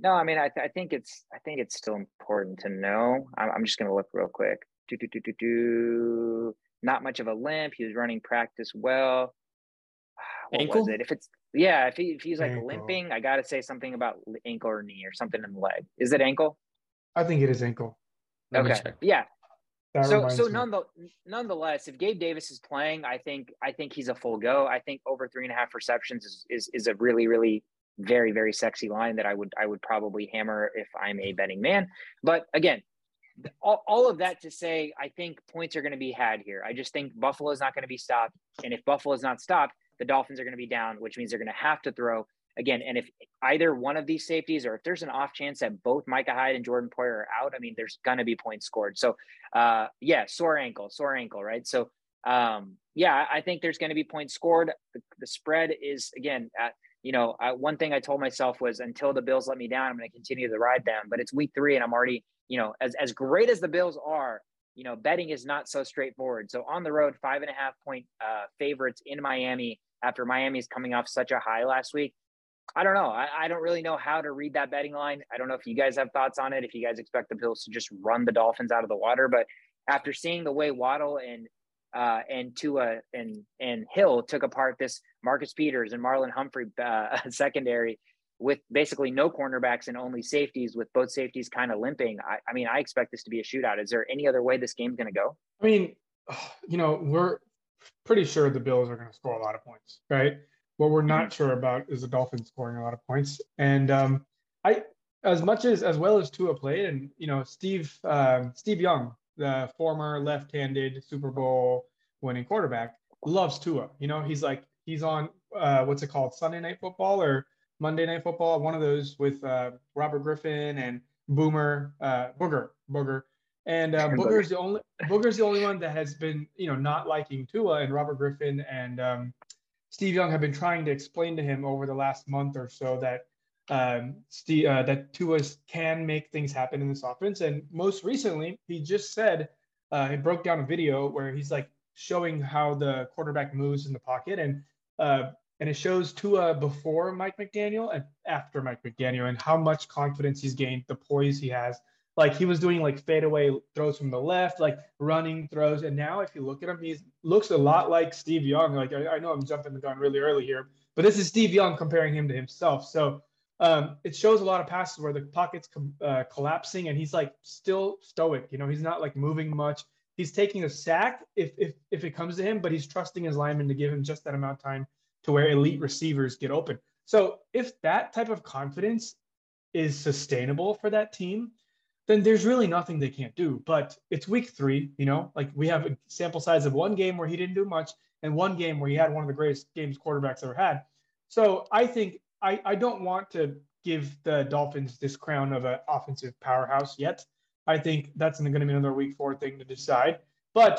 No, I mean, I, th- I think it's, I think it's still important to know. I'm, I'm just going to look real quick. Do, do, do, do, do. Not much of a limp. He was running practice well. What ankle? Was it? If it's, yeah, if, he, if he's like ankle. limping, I got to say something about ankle or knee or something in the leg. Is it ankle? I think it is ankle. Let okay. Yeah. That so, so nonetheless, nonetheless, if Gabe Davis is playing, I think, I think he's a full go. I think over three and a half receptions is, is, is a really, really, very, very sexy line that I would, I would probably hammer if I'm a betting man. But again, all, all of that to say, I think points are going to be had here. I just think Buffalo is not going to be stopped. And if Buffalo is not stopped, the Dolphins are going to be down, which means they're going to have to throw again. And if either one of these safeties, or if there's an off chance that both Micah Hyde and Jordan Poyer are out, I mean, there's going to be points scored. So uh, yeah, sore ankle, sore ankle. Right. So um, yeah, I think there's going to be points scored. The, the spread is again at, You know, I, one thing I told myself was until the Bills let me down, I'm going to continue to ride them. But it's week three and I'm already, you know, as, as great as the Bills are, you know, betting is not so straightforward. So on the road, five and a half point uh, favorites in Miami after Miami's coming off such a high last week. I don't know. I, I don't really know how to read that betting line. I don't know if you guys have thoughts on it, if you guys expect the Bills to just run the Dolphins out of the water. But after seeing the way Waddle and Uh, and Tua and and Hill took apart this Marcus Peters and Marlon Humphrey uh, secondary with basically no cornerbacks and only safeties, with both safeties kind of limping. I, I mean, I expect this to be a shootout. Is there any other way this game's going to go? I mean, you know, we're pretty sure the Bills are going to score a lot of points, right? What we're not mm-hmm. sure about is the Dolphins scoring a lot of points. And um, I, as much as as well as Tua played, and you know, Steve um, Steve Young, the former left-handed Super Bowl winning quarterback, loves Tua. You know, he's like, he's on, uh, what's it called, Sunday Night Football or Monday Night Football, one of those with uh, Robert Griffin and Boomer, uh, Booger, Booger. And uh, Booger's the only Booger's the only one that has been, you know, not liking Tua, and Robert Griffin and um, Steve Young have been trying to explain to him over the last month or so that Um, Steve, uh, that Tua can make things happen in this offense. And most recently, he just said, uh, he broke down a video where he's like showing how the quarterback moves in the pocket. And uh, and it shows Tua before Mike McDaniel and after Mike McDaniel, and how much confidence he's gained, the poise he has. Like he was doing like fadeaway throws from the left, like running throws. And now if you look at him, he looks a lot like Steve Young. Like I, I know I'm jumping the gun really early here, but this is Steve Young comparing him to himself. So Um, it shows a lot of passes where the pocket's com- uh, collapsing and he's like still stoic. You know, he's not like moving much. He's taking a sack if if if it comes to him, but he's trusting his linemen to give him just that amount of time to where elite receivers get open. So if that type of confidence is sustainable for that team, then there's really nothing they can't do. But it's week three, you know, like we have a sample size of one game where he didn't do much and one game where he had one of the greatest games quarterbacks ever had. So I think I, I don't want to give the Dolphins this crown of an offensive powerhouse yet. I think that's going to be another week four thing to decide. But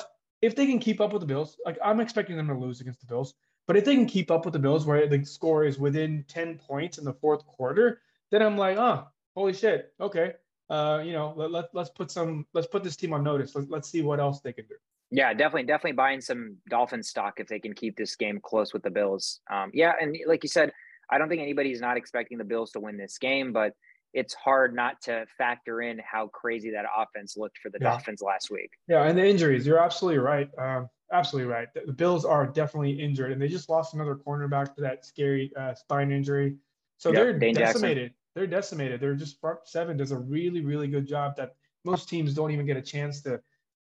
if they can keep up with the Bills, like I'm expecting them to lose against the Bills, but if they can keep up with the Bills where the score is within ten points in the fourth quarter, then I'm like, oh, holy shit. Okay. Uh, you know, let, let, let's put some, let's put this team on notice. Let, let's see what else they can do. Yeah, definitely, definitely buying some Dolphin stock if they can keep this game close with the Bills. Um, yeah. And like you said, I don't think anybody's not expecting the Bills to win this game, but it's hard not to factor in how crazy that offense looked for the yeah. Dolphins last week. Yeah, and the injuries. You're absolutely right. Um, absolutely right. The, the Bills are definitely injured, and they just lost another cornerback to that scary uh, spine injury. So yep, they're Dane decimated. Jackson. They're decimated. They're just front seven does a really, really good job that most teams don't even get a chance to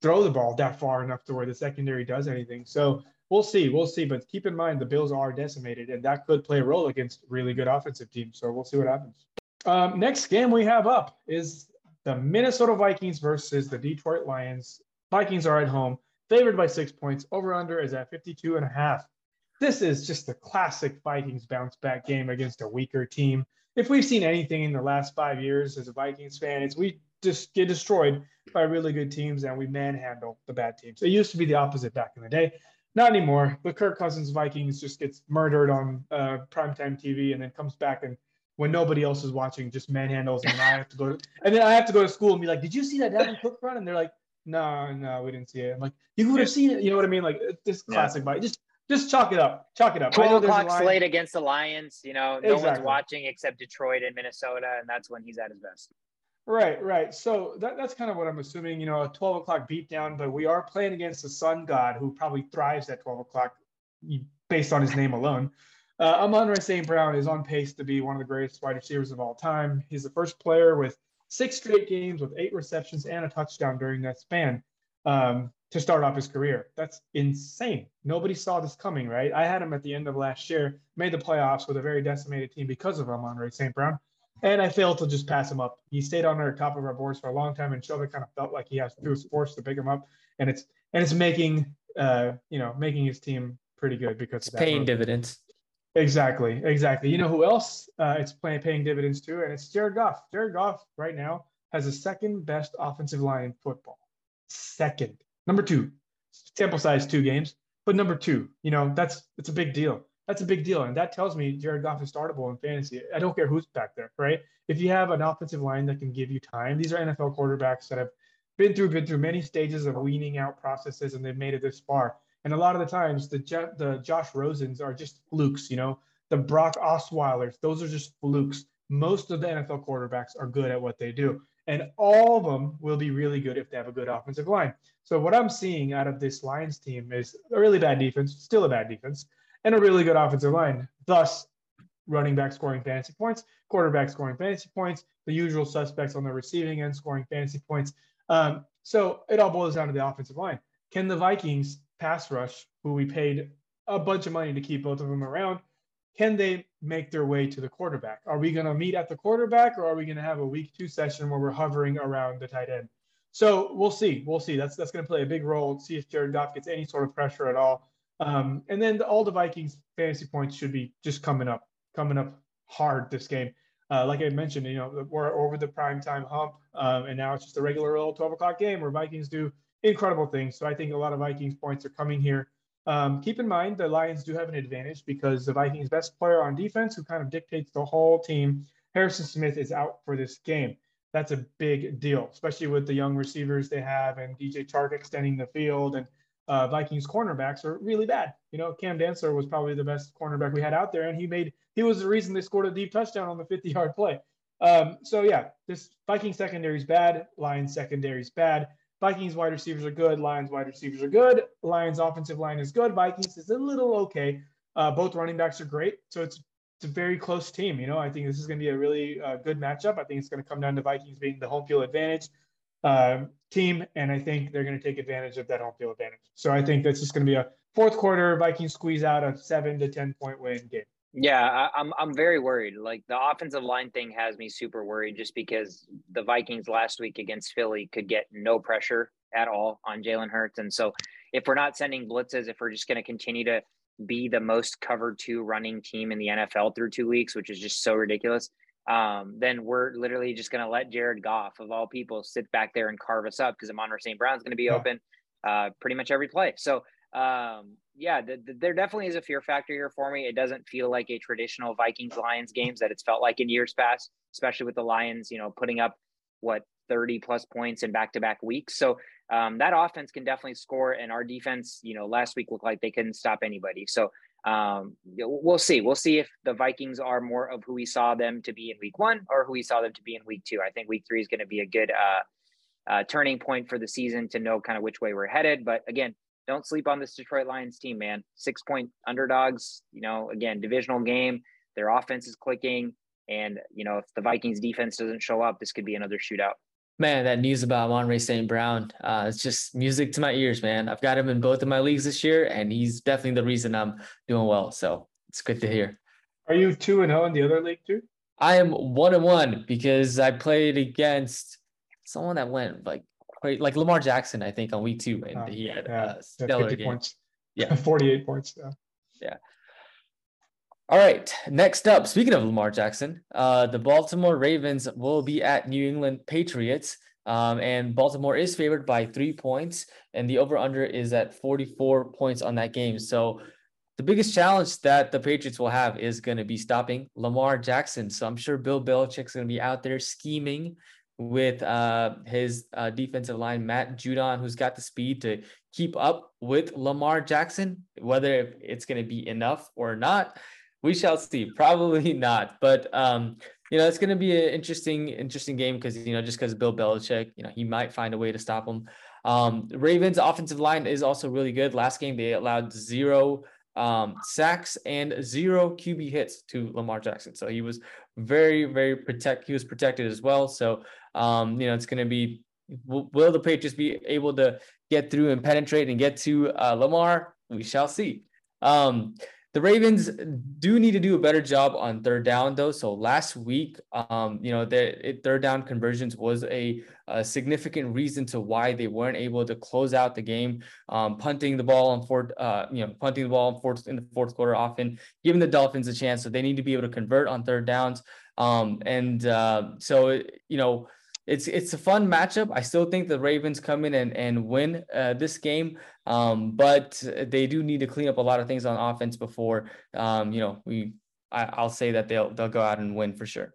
throw the ball that far enough to where the secondary does anything. So we'll see. We'll see. But keep in mind, the Bills are decimated, and that could play a role against really good offensive teams. So we'll see what happens. Um, next game we have up is the Minnesota Vikings versus the Detroit Lions. Vikings are at home, favored by six points. Over-under is at fifty-two and a half. This is just the classic Vikings bounce-back game against a weaker team. If we've seen anything in the last five years as a Vikings fan, it's we just get destroyed by really good teams and we manhandle the bad teams. It used to be the opposite back in the day. Not anymore. The Kirk Cousins Vikings just gets murdered on uh, primetime T V and then comes back and when nobody else is watching, just manhandles, and I have to go to, and then I have to go to school and be like, "Did you see that Dalvin Cook run?" And they're like, "No, no, we didn't see it." I'm like, "You would have seen it." You know what I mean? Like this classic yeah. bite. Just, just chalk it up. Chalk it up. Twelve o'clock slate against the Lions. You know, no exactly. one's watching except Detroit and Minnesota, and that's when he's at his best. Right, right. So that, that's kind of what I'm assuming. You know, a twelve o'clock beatdown, but we are playing against the sun god who probably thrives at twelve o'clock, based on his name alone. Uh, Amon-Ra Saint Brown is on pace to be one of the greatest wide receivers of all time. He's the first player with six straight games with eight receptions and a touchdown during that span um, to start off his career. That's insane. Nobody saw this coming, right? I had him at the end of last year, made the playoffs with a very decimated team because of Amon-Ra Saint Brown, and I failed to just pass him up. He stayed on our top of our boards for a long time, and Shovet kind of felt like he has, he was forced to pick him up, and it's and it's making uh, you know making his team pretty good because it's of that paying moment. Dividends. Exactly, exactly. You know who else uh, it's playing, paying dividends to? And it's Jared Goff. Jared Goff right now has the second best offensive line in football. Second. Number two. Sample size two games, but number two. You know, that's it's a big deal. That's a big deal. And that tells me Jared Goff is startable in fantasy. I don't care who's back there, right? If you have an offensive line that can give you time, these are N F L quarterbacks that have been through been through many stages of weaning out processes, and they've made it this far. And a lot of the times, the Je- the Josh Rosens are just flukes, you know. The Brock Osweiler's, those are just flukes. Most of the N F L quarterbacks are good at what they do. And all of them will be really good if they have a good offensive line. So what I'm seeing out of this Lions team is a really bad defense, still a bad defense, and a really good offensive line. Thus, running back scoring fantasy points, quarterback scoring fantasy points, the usual suspects on the receiving end scoring fantasy points. Um, so it all boils down to the offensive line. Can the Vikings pass rush, who we paid a bunch of money to keep both of them around, can they make their way to the quarterback? Are we going to meet at the quarterback, or are we going to have a week two session where we're hovering around the tight end? So we'll see. We'll see. That's that's going to play a big role. See if Jared Goff gets any sort of pressure at all. Um, and then the, all the Vikings fantasy points should be just coming up, coming up hard this game. Uh, like I mentioned, you know, we're over the primetime hump, um, and now it's just a regular old twelve o'clock game where Vikings do incredible things. So I think a lot of Vikings points are coming here. Um, keep in mind, the Lions do have an advantage because the Vikings' best player on defense, who kind of dictates the whole team, Harrison Smith, is out for this game. That's a big deal, especially with the young receivers they have and D J Chark extending the field. And uh, Vikings cornerbacks are really bad. You know, Cam Dantzler was probably the best cornerback we had out there, and he made he was the reason they scored a deep touchdown on the fifty-yard play. Um, so yeah, this Viking secondary is bad. Lions secondary is bad. Vikings wide receivers are good. Lions wide receivers are good. Lions offensive line is good. Vikings is a little okay. Uh, both running backs are great. So it's, it's a very close team. You know, I think this is going to be a really uh, good matchup. I think it's going to come down to Vikings being the home field advantage uh, team. And I think they're going to take advantage of that home field advantage. So I think that's just going to be a fourth quarter Vikings squeeze out a seven to ten point win game. Yeah, I, I'm I'm very worried. Like, the offensive line thing has me super worried just because the Vikings last week against Philly could get no pressure at all on Jalen Hurts. And so if we're not sending blitzes, if we're just going to continue to be the most covered two running team in the N F L through two weeks, which is just so ridiculous, um, then we're literally just going to let Jared Goff, of all people, sit back there and carve us up because Amon-Ra Saint Brown's going to be yeah. open uh, pretty much every play. So um yeah the, the, there definitely is a fear factor here for me. It doesn't feel like a traditional Vikings Lions games that it's felt like in years past, especially with the Lions, you know, putting up what thirty plus points in back-to-back weeks. So um that offense can definitely score, and our defense, you know, last week looked like they couldn't stop anybody. So um we'll see we'll see if the Vikings are more of who we saw them to be in week one or who we saw them to be in week two. I think week three is going to be a good uh, uh turning point for the season to know kind of which way we're headed. But again, don't sleep on this Detroit Lions team, man. Six-point underdogs, you know, again, divisional game. Their offense is clicking. And, you know, if the Vikings defense doesn't show up, this could be another shootout. Man, that news about Amon-Ra Saint Brown, uh, it's just music to my ears, man. I've got him in both of my leagues this year, and he's definitely the reason I'm doing well. So it's good to hear. Are you two and zero in the other league too? I am one and one because I played against someone that went like quite like Lamar Jackson, I think, on week two, and oh, he had yeah, a stellar fifty game. Points. Yeah, forty-eight points. Yeah. Yeah. All right, next up, speaking of Lamar Jackson, uh, the Baltimore Ravens will be at New England Patriots, um, and Baltimore is favored by three points, and the over-under is at forty-four points on that game. So the biggest challenge that the Patriots will have is going to be stopping Lamar Jackson. So I'm sure Bill Belichick's going to be out there scheming with uh, his uh, defensive line, Matt Judon, who's got the speed to keep up with Lamar Jackson. Whether it's going to be enough or not, we shall see. Probably not, but um, you know, it's going to be an interesting, interesting game because you know, just because Bill Belichick, you know, he might find a way to stop him. Um, Ravens' offensive line is also really good. Last game, they allowed zero um, sacks and zero Q B hits to Lamar Jackson, so he was very, very protect. He was protected as well. So um, you know, it's going to be will, will the Patriots be able to get through and penetrate and get to uh, Lamar? We shall see. Um, The Ravens do need to do a better job on third down, though. So last week, um, you know, the third down conversions was a, a significant reason to why they weren't able to close out the game, um, punting the ball on fourth, uh, you know, punting the ball on fourth in the fourth quarter, often giving the Dolphins a chance. So they need to be able to convert on third downs, um, and uh, so you know. It's it's a fun matchup. I still think the Ravens come in and, and win uh, this game, um, but they do need to clean up a lot of things on offense before, um, you know, we I, I'll say that they'll they'll go out and win for sure.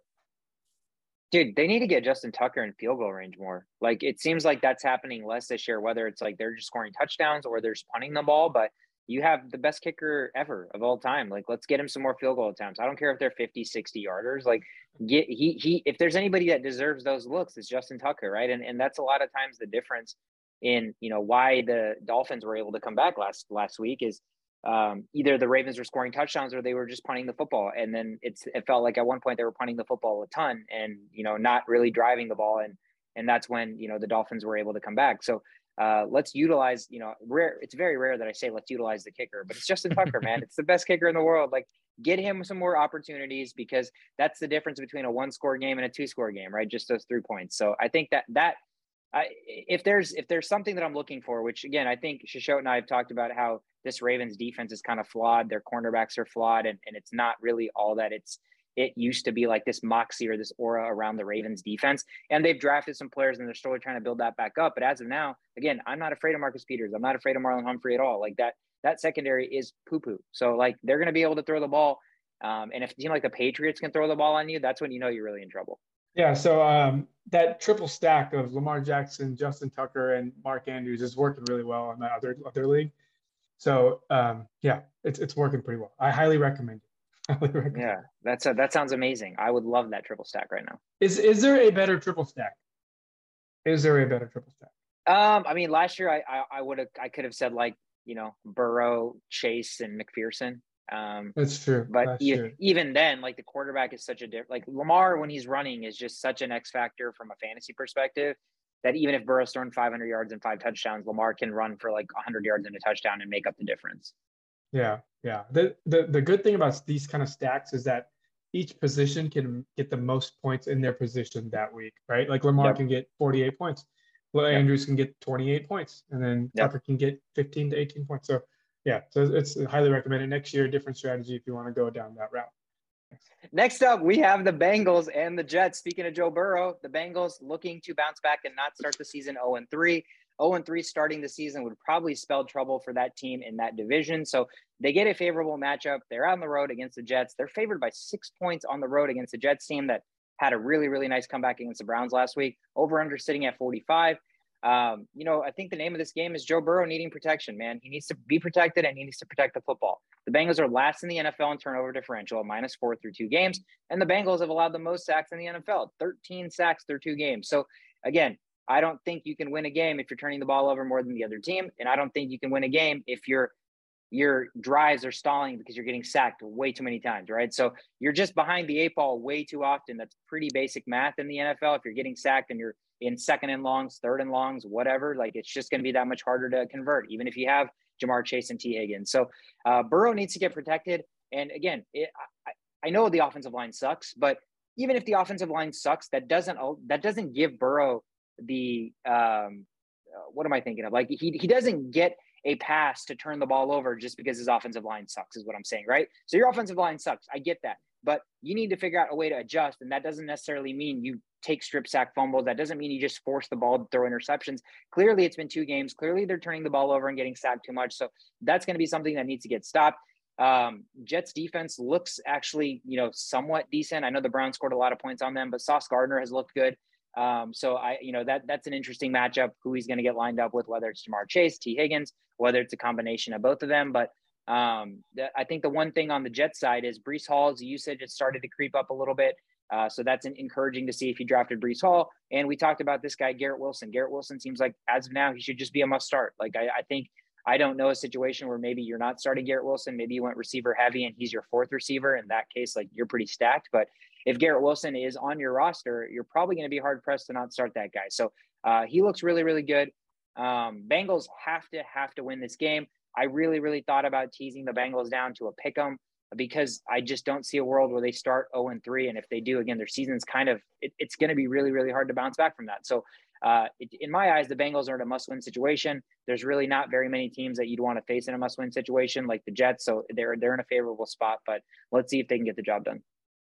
Dude, they need to get Justin Tucker in field goal range more. Like, it seems like that's happening less this year, whether it's like they're just scoring touchdowns or they're just punting the ball, but you have the best kicker ever of all time. Like, let's get him some more field goal attempts. I don't care if they're fifty, sixty yarders. Like, Get, he he. If there's anybody that deserves those looks, it's Justin Tucker, right? And and that's a lot of times the difference in you know why the Dolphins were able to come back last last week is um, either the Ravens were scoring touchdowns or they were just punting the football, and then it's it felt like at one point they were punting the football a ton and you know not really driving the ball, and and that's when you know the Dolphins were able to come back. So uh, let's utilize you know rare. It's very rare that I say let's utilize the kicker, but it's Justin Tucker, man. It's the best kicker in the world. Like. Get him some more opportunities because that's the difference between a one-score game and a two-score game, right? Just those three points. So I think that that I, if there's if there's something that I'm looking for, which again I think Shishote and I have talked about how this Ravens defense is kind of flawed, their cornerbacks are flawed, and and it's not really all that it's it used to be like this moxie or this aura around the Ravens defense. And they've drafted some players and they're still trying to build that back up. But as of now, again, I'm not afraid of Marcus Peters. I'm not afraid of Marlon Humphrey at all. Like that. That secondary is poo-poo. So, like, they're going to be able to throw the ball. Um, and if a team like the Patriots can throw the ball on you, that's when you know you're really in trouble. Yeah, so um, that triple stack of Lamar Jackson, Justin Tucker, and Mark Andrews is working really well on the other, other league. So, um, yeah, it's it's working pretty well. I highly recommend it. Highly recommend yeah, it. That's a, that sounds amazing. I would love that triple stack right now. Is, is there a better triple stack? Is there a better triple stack? Um, I mean, last year I, I, I would have I could have said, like, you know, Burrow, Chase, and McPherson. Um, That's true. But That's e- true. even then, like, the quarterback is such a different – like, Lamar, when he's running, is just such an X factor from a fantasy perspective that even if Burrow's thrown five hundred yards and five touchdowns, Lamar can run for, like, one hundred yards and a touchdown and make up the difference. Yeah, yeah. The, the, the good thing about these kind of stacks is that each position can get the most points in their position that week, right? Like, Lamar yep. can get forty-eight points. Well, Andrews yep. can get twenty-eight points, and then yep. Tucker can get fifteen to eighteen points. So, yeah, so it's highly recommended. Next year, different strategy if you want to go down that route. Next up, we have the Bengals and the Jets. Speaking of Joe Burrow, the Bengals looking to bounce back and not start the season oh and three. oh and three starting the season would probably spell trouble for that team in that division. So they get a favorable matchup. They're on the road against the Jets. They're favored by six points on the road against the Jets team that had a really, really nice comeback against the Browns last week. Over under sitting at forty-five. Um, you know, I think the name of this game is Joe Burrow needing protection, man. He needs to be protected and he needs to protect the football. The Bengals are last in the N F L in turnover differential, minus four through two games. And the Bengals have allowed the most sacks in the N F L, thirteen sacks through two games. So again, I don't think you can win a game if you're turning the ball over more than the other team. And I don't think you can win a game if you're your drives are stalling because you're getting sacked way too many times, right? So you're just behind the eight ball way too often. That's pretty basic math in the N F L. If you're getting sacked and you're in second and longs, third and longs, whatever. Like, it's just going to be that much harder to convert, even if you have Jamar Chase and T. Higgins. So uh, Burrow needs to get protected. And again, it, I, I know the offensive line sucks, but even if the offensive line sucks, that doesn't that doesn't give Burrow the um, – what am I thinking of? Like, he he doesn't get a pass to turn the ball over just because his offensive line sucks is what I'm saying, right? So your offensive line sucks. I get that. But you need to figure out a way to adjust, and that doesn't necessarily mean you take strip sack fumbles. That doesn't mean you just force the ball to throw interceptions. Clearly, it's been two games. Clearly, they're turning the ball over and getting sacked too much. So that's going to be something that needs to get stopped. Um, Jets defense looks actually, you know, somewhat decent. I know the Browns scored a lot of points on them, but Sauce Gardner has looked good. Um, so I, you know, that that's an interesting matchup, who he's going to get lined up with, whether it's Jamar Chase, T. Higgins, whether it's a combination of both of them. But um, th- I think the one thing on the Jets side is Breece Hall's usage has started to creep up a little bit. Uh, so that's an encouraging to see if you drafted Breece Hall. And we talked about this guy, Garrett Wilson. Garrett Wilson seems like as of now, he should just be a must start. Like, I, I think, I don't know a situation where maybe you're not starting Garrett Wilson. Maybe you went receiver heavy and he's your fourth receiver. In that case, like, you're pretty stacked. But if Garrett Wilson is on your roster, you're probably going to be hard pressed to not start that guy. So uh, he looks really, really good. Um, Bengals have to, have to win this game. I really, really thought about teasing the Bengals down to a pick 'em, because I just don't see a world where they start oh and three. And if they do, again, their season's kind of, it, it's going to be really, really hard to bounce back from that. So uh, it, in my eyes, the Bengals are in a must-win situation. There's really not very many teams that you'd want to face in a must-win situation like the Jets. So they're, they're in a favorable spot, but let's see if they can get the job done.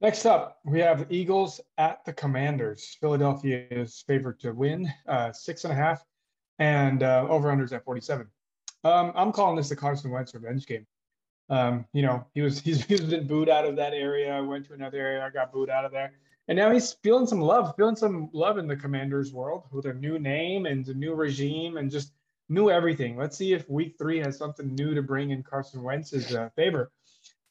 Next up, we have the Eagles at the Commanders. Philadelphia is favored to win uh, six and a half and uh, over-unders at forty-seven. Um, I'm calling this the Carson Wentz revenge game. Um, you know, he was he's he's been booed out of that area, went to another area, got booed out of there. And now he's feeling some love, feeling some love in the Commanders world with a new name and a new regime and just new everything. Let's see if week three has something new to bring in Carson Wentz's uh, favor.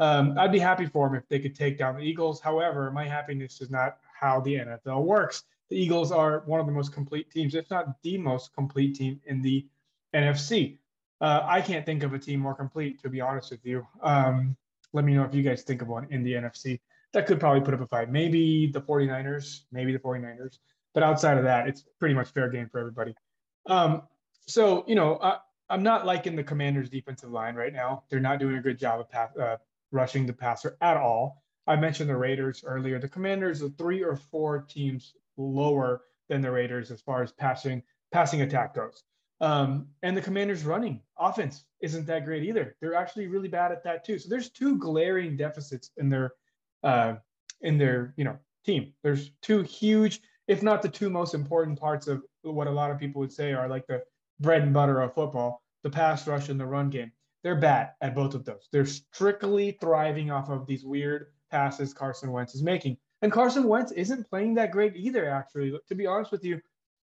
Um, I'd be happy for him if they could take down the Eagles. However, my happiness is not how the N F L works. The Eagles are one of the most complete teams, if not the most complete team in the N F C. Uh, I can't think of a team more complete, to be honest with you. Um, let me know if you guys think of one in the N F C. That could probably put up a fight. Maybe the 49ers, maybe the 49ers. But outside of that, it's pretty much fair game for everybody. Um, so, you know, I, I'm not liking the Commanders' defensive line right now. They're not doing a good job of pass, uh, rushing the passer at all. I mentioned the Raiders earlier. The Commanders are three or four teams lower than the Raiders as far as passing, passing attack goes. Um, and the Commanders' running offense isn't that great either. They're actually really bad at that too. So there's two glaring deficits in their, uh, in their, you know, team. There's two huge, if not the two most important parts of what a lot of people would say are like the bread and butter of football, the pass rush and the run game. They're bad at both of those. They're strictly thriving off of these weird passes Carson Wentz is making. And Carson Wentz isn't playing that great either, actually, to be honest with you.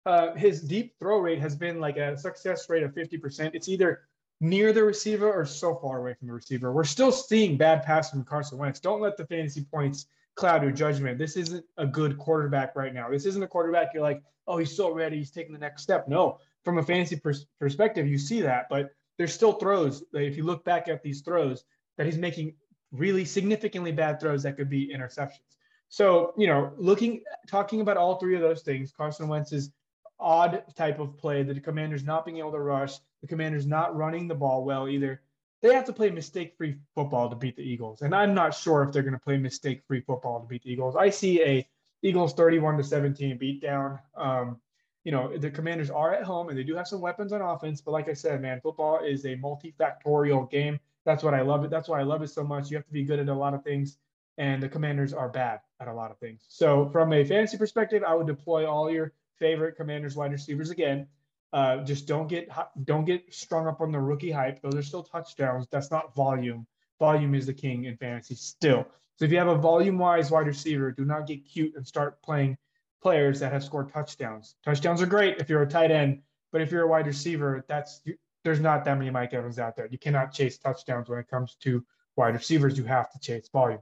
Uh, his deep throw rate has been like a success rate of fifty percent. It's either near the receiver or so far away from the receiver. We're still seeing bad passes from Carson Wentz. Don't let the fantasy points cloud your judgment. This isn't a good quarterback right now. This isn't a quarterback you're like, oh, he's so ready. He's taking the next step. No, from a fantasy pers- perspective, you see that. But there's still throws. Like, if you look back at these throws, that he's making really significantly bad throws that could be interceptions. So, you know, looking, talking about all three of those things, Carson Wentz is odd type of play, the Commanders not being able to rush, the Commanders not running the ball well either. They have to play mistake-free football to beat the Eagles, and I'm not sure if they're going to play mistake-free football to beat the Eagles. I see a Eagles thirty-one to seventeen beatdown. Um, you know, the Commanders are at home, and they do have some weapons on offense, but like I said, man, football is a multifactorial game. That's what I love it. That's why I love it so much. You have to be good at a lot of things, and the Commanders are bad at a lot of things. So from a fantasy perspective, I would deploy all your favorite Commanders wide receivers again. Uh, just don't get don't get strung up on the rookie hype. Those are still touchdowns. That's not volume. Volume is the king in fantasy still. So if you have a volume-wise wide receiver, do not get cute and start playing players that have scored touchdowns. Touchdowns are great if you're a tight end, but if you're a wide receiver, that's you, there's not that many Mike Evans out there. You cannot chase touchdowns when it comes to wide receivers. You have to chase volume.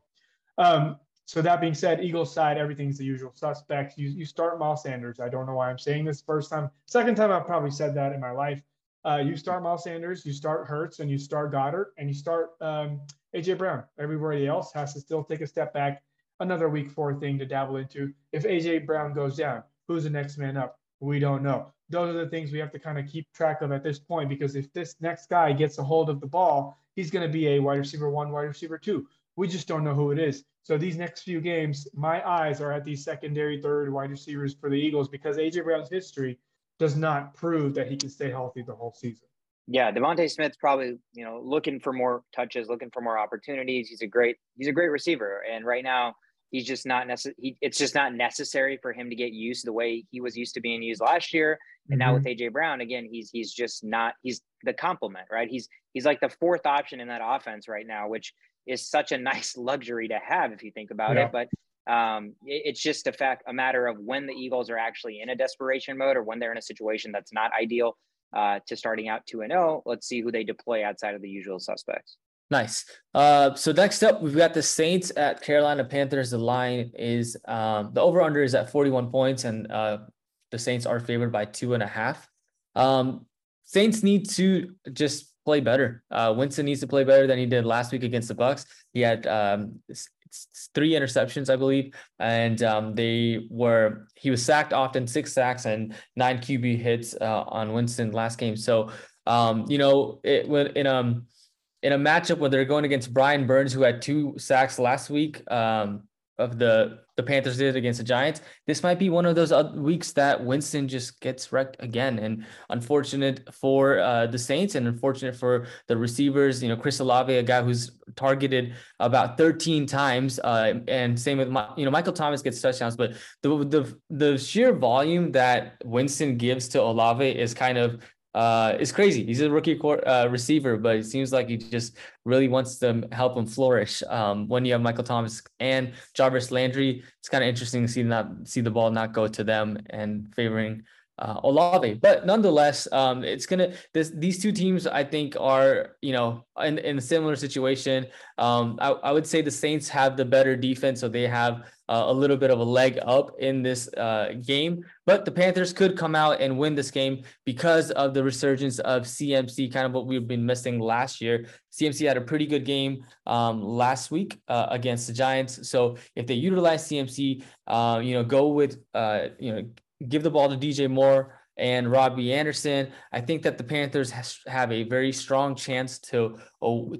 Um, So that being said, Eagles side, everything's the usual suspects. You you start Miles Sanders. I don't know why I'm saying this first time. Second time I've probably said that in my life. Uh, you start Miles Sanders, you start Hurts, and you start Goddard, and you start um, A J Brown. Everybody else has to still take a step back. Another week four thing to dabble into. If A J Brown goes down, who's the next man up? we don't know. Those are the things we have to kind of keep track of at this point, because if this next guy gets a hold of the ball, he's going to be a wide receiver one, wide receiver two. We just don't know who it is. So these next few games, my eyes are at these secondary, third wide receivers for the Eagles, because A J Brown's history does not prove that he can stay healthy the whole season. Yeah, Devontae Smith's probably, you know, looking for more touches, looking for more opportunities. He's a great, he's a great receiver. And right now he's just not necessary. He, it's just not necessary for him to get used to the way he was used to being used last year. And mm-hmm. now with A J Brown, again, he's, he's just not, he's the complement, right? He's, he's like the fourth option in that offense right now, which is such a nice luxury to have if you think about yeah. it, but um, it, it's just a fact, a matter of when the Eagles are actually in a desperation mode or when they're in a situation that's not ideal. Uh, to starting out two and oh, let's see who they deploy outside of the usual suspects. Nice. Uh, so next up, we've got the Saints at Carolina Panthers. The line is um, the over-under is at forty-one points, and uh, the Saints are favored by two and a half. Um, Saints need to just play better. Uh, Winston needs to play better than he did last week against the Bucs. He had um, three interceptions, I believe, and um, they were he was sacked often, six sacks and nine Q B hits uh, on Winston last game. So, um, you know, it in um in a matchup where they're going against Brian Burns, who had two sacks last week, um, of the the Panthers did against the Giants. This might be one of those weeks that Winston just gets wrecked again, and unfortunate for uh, the Saints, and unfortunate for the receivers. You know, Chris Olave, a guy who's targeted about thirteen times, uh, and same with you know Michael Thomas gets touchdowns, but the the the sheer volume that Winston gives to Olave is kind of uh, is crazy. He's a rookie court, uh, receiver, but it seems like he just really wants to help him flourish. Um, when you have Michael Thomas and Jarvis Landry, it's kind of interesting to see not see the ball not go to them and favoring uh, Olave. But nonetheless, um, it's gonna this these two teams I think are you know in, in a similar situation. Um, I, I would say the Saints have the better defense, so they have Uh, a little bit of a leg up in this uh, game, but the Panthers could come out and win this game because of the resurgence of C M C, kind of what we've been missing last year. C M C had a pretty good game um, last week uh, against the Giants. So if they utilize C M C, uh, you know, go with, uh, you know, give the ball to D J Moore and Robbie Anderson, I think that the Panthers has, have a very strong chance to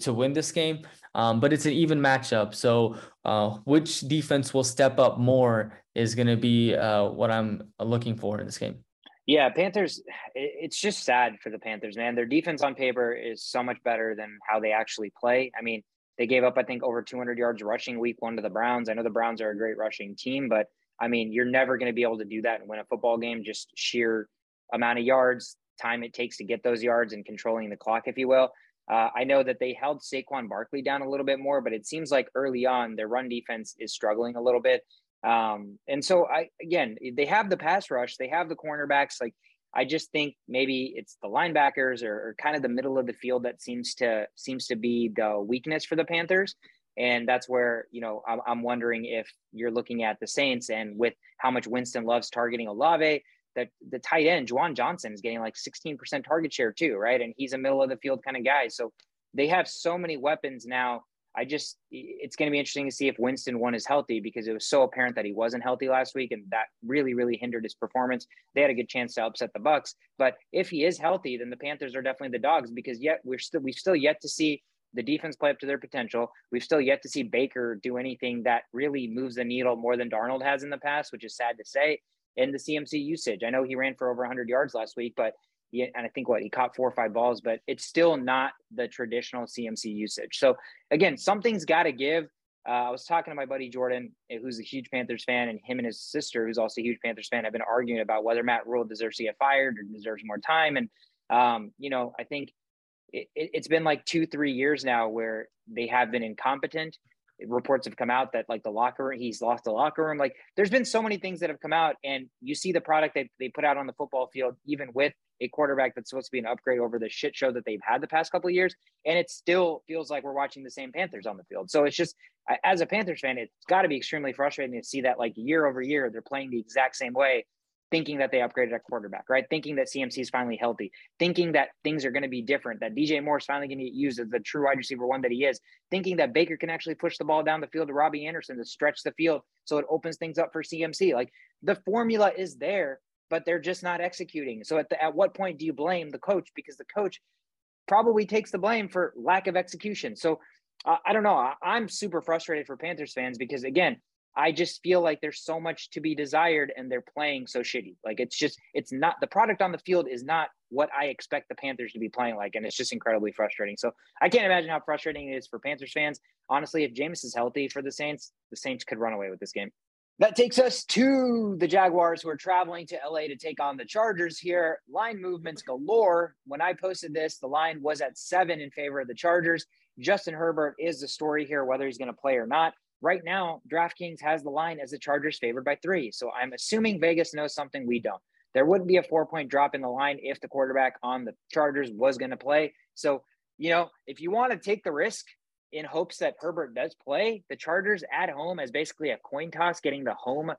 to win this game. Um, but it's an even matchup, so uh, which defense will step up more is going to be uh, what I'm looking for in this game. Yeah, Panthers. It's just sad for the Panthers, man. Their defense on paper is so much better than how they actually play. I mean, they gave up, I think, over two hundred yards rushing week one to the Browns. I know the Browns are a great rushing team, but I mean, you're never going to be able to do that and win a football game. Just sheer amount of yards, time it takes to get those yards, and controlling the clock, if you will. Uh, I know that they held Saquon Barkley down a little bit more, but it seems like early on their run defense is struggling a little bit. Um, and so I, again, they have the pass rush, they have the cornerbacks. Like, I just think maybe it's the linebackers or, or kind of the middle of the field that seems to, seems to be the weakness for the Panthers. And that's where, you know, I'm, I'm wondering if you're looking at the Saints, and with how much Winston loves targeting Olave, that the tight end, Juwan Johnson, is getting like sixteen percent target share too, right? And he's a middle-of-the-field kind of guy. So they have so many weapons now. I just – it's going to be interesting to see if Winston one is healthy, because it was so apparent that he wasn't healthy last week, and that really, really hindered his performance. They had a good chance to upset the Bucs. But if he is healthy, then the Panthers are definitely the dogs, because yet we're still we've still yet to see the defense play up to their potential. We've still yet to see Baker do anything that really moves the needle more than Darnold has in the past, which is sad to say. And the C M C usage, I know he ran for over one hundred yards last week, but he, and I think what he caught four or five balls, but it's still not the traditional C M C usage. So again, something's got to give. Uh, I was talking to my buddy Jordan, who's a huge Panthers fan, and him and his sister, who's also a huge Panthers fan, have been arguing about whether Matt Rule deserves to get fired or deserves more time. And um, you know, I think it, it, it's been like two, three years now where they have been incompetent. Reports have come out that like the locker room, he's lost the locker room. Like, there's been so many things that have come out, and you see the product that they put out on the football field, even with a quarterback that's supposed to be an upgrade over the shit show that they've had the past couple of years. And it still feels like we're watching the same Panthers on the field. So it's just, as a Panthers fan, it's gotta be extremely frustrating to see that like year over year, they're playing the exact same way, thinking that they upgraded at quarterback, right? Thinking that C M C is finally healthy, thinking that things are going to be different, that D J Moore is finally going to get used as the true wide receiver one that he is, thinking that Baker can actually push the ball down the field to Robbie Anderson to stretch the field so it opens things up for C M C. Like, the formula is there, but they're just not executing. So at the, at what point do you blame the coach? Because the coach probably takes the blame for lack of execution. So uh, I don't know. I, I'm super frustrated for Panthers fans because, again, I just feel like there's so much to be desired and they're playing so shitty. Like, it's just, it's not, the product on the field is not what I expect the Panthers to be playing like. And it's just incredibly frustrating. So I can't imagine how frustrating it is for Panthers fans. Honestly, if Jameis is healthy for the Saints, the Saints could run away with this game. That takes us to the Jaguars, who are traveling to L A to take on the Chargers here. Line movements galore. When I posted this, the line was at seven in favor of the Chargers. Justin Herbert is the story here, whether he's going to play or not. Right now, DraftKings has the line as the Chargers favored by three. So I'm assuming Vegas knows something we don't. There wouldn't be a four-point drop in the line if the quarterback on the Chargers was going to play. So, you know, if you want to take the risk in hopes that Herbert does play, the Chargers at home as basically a coin toss, getting the home,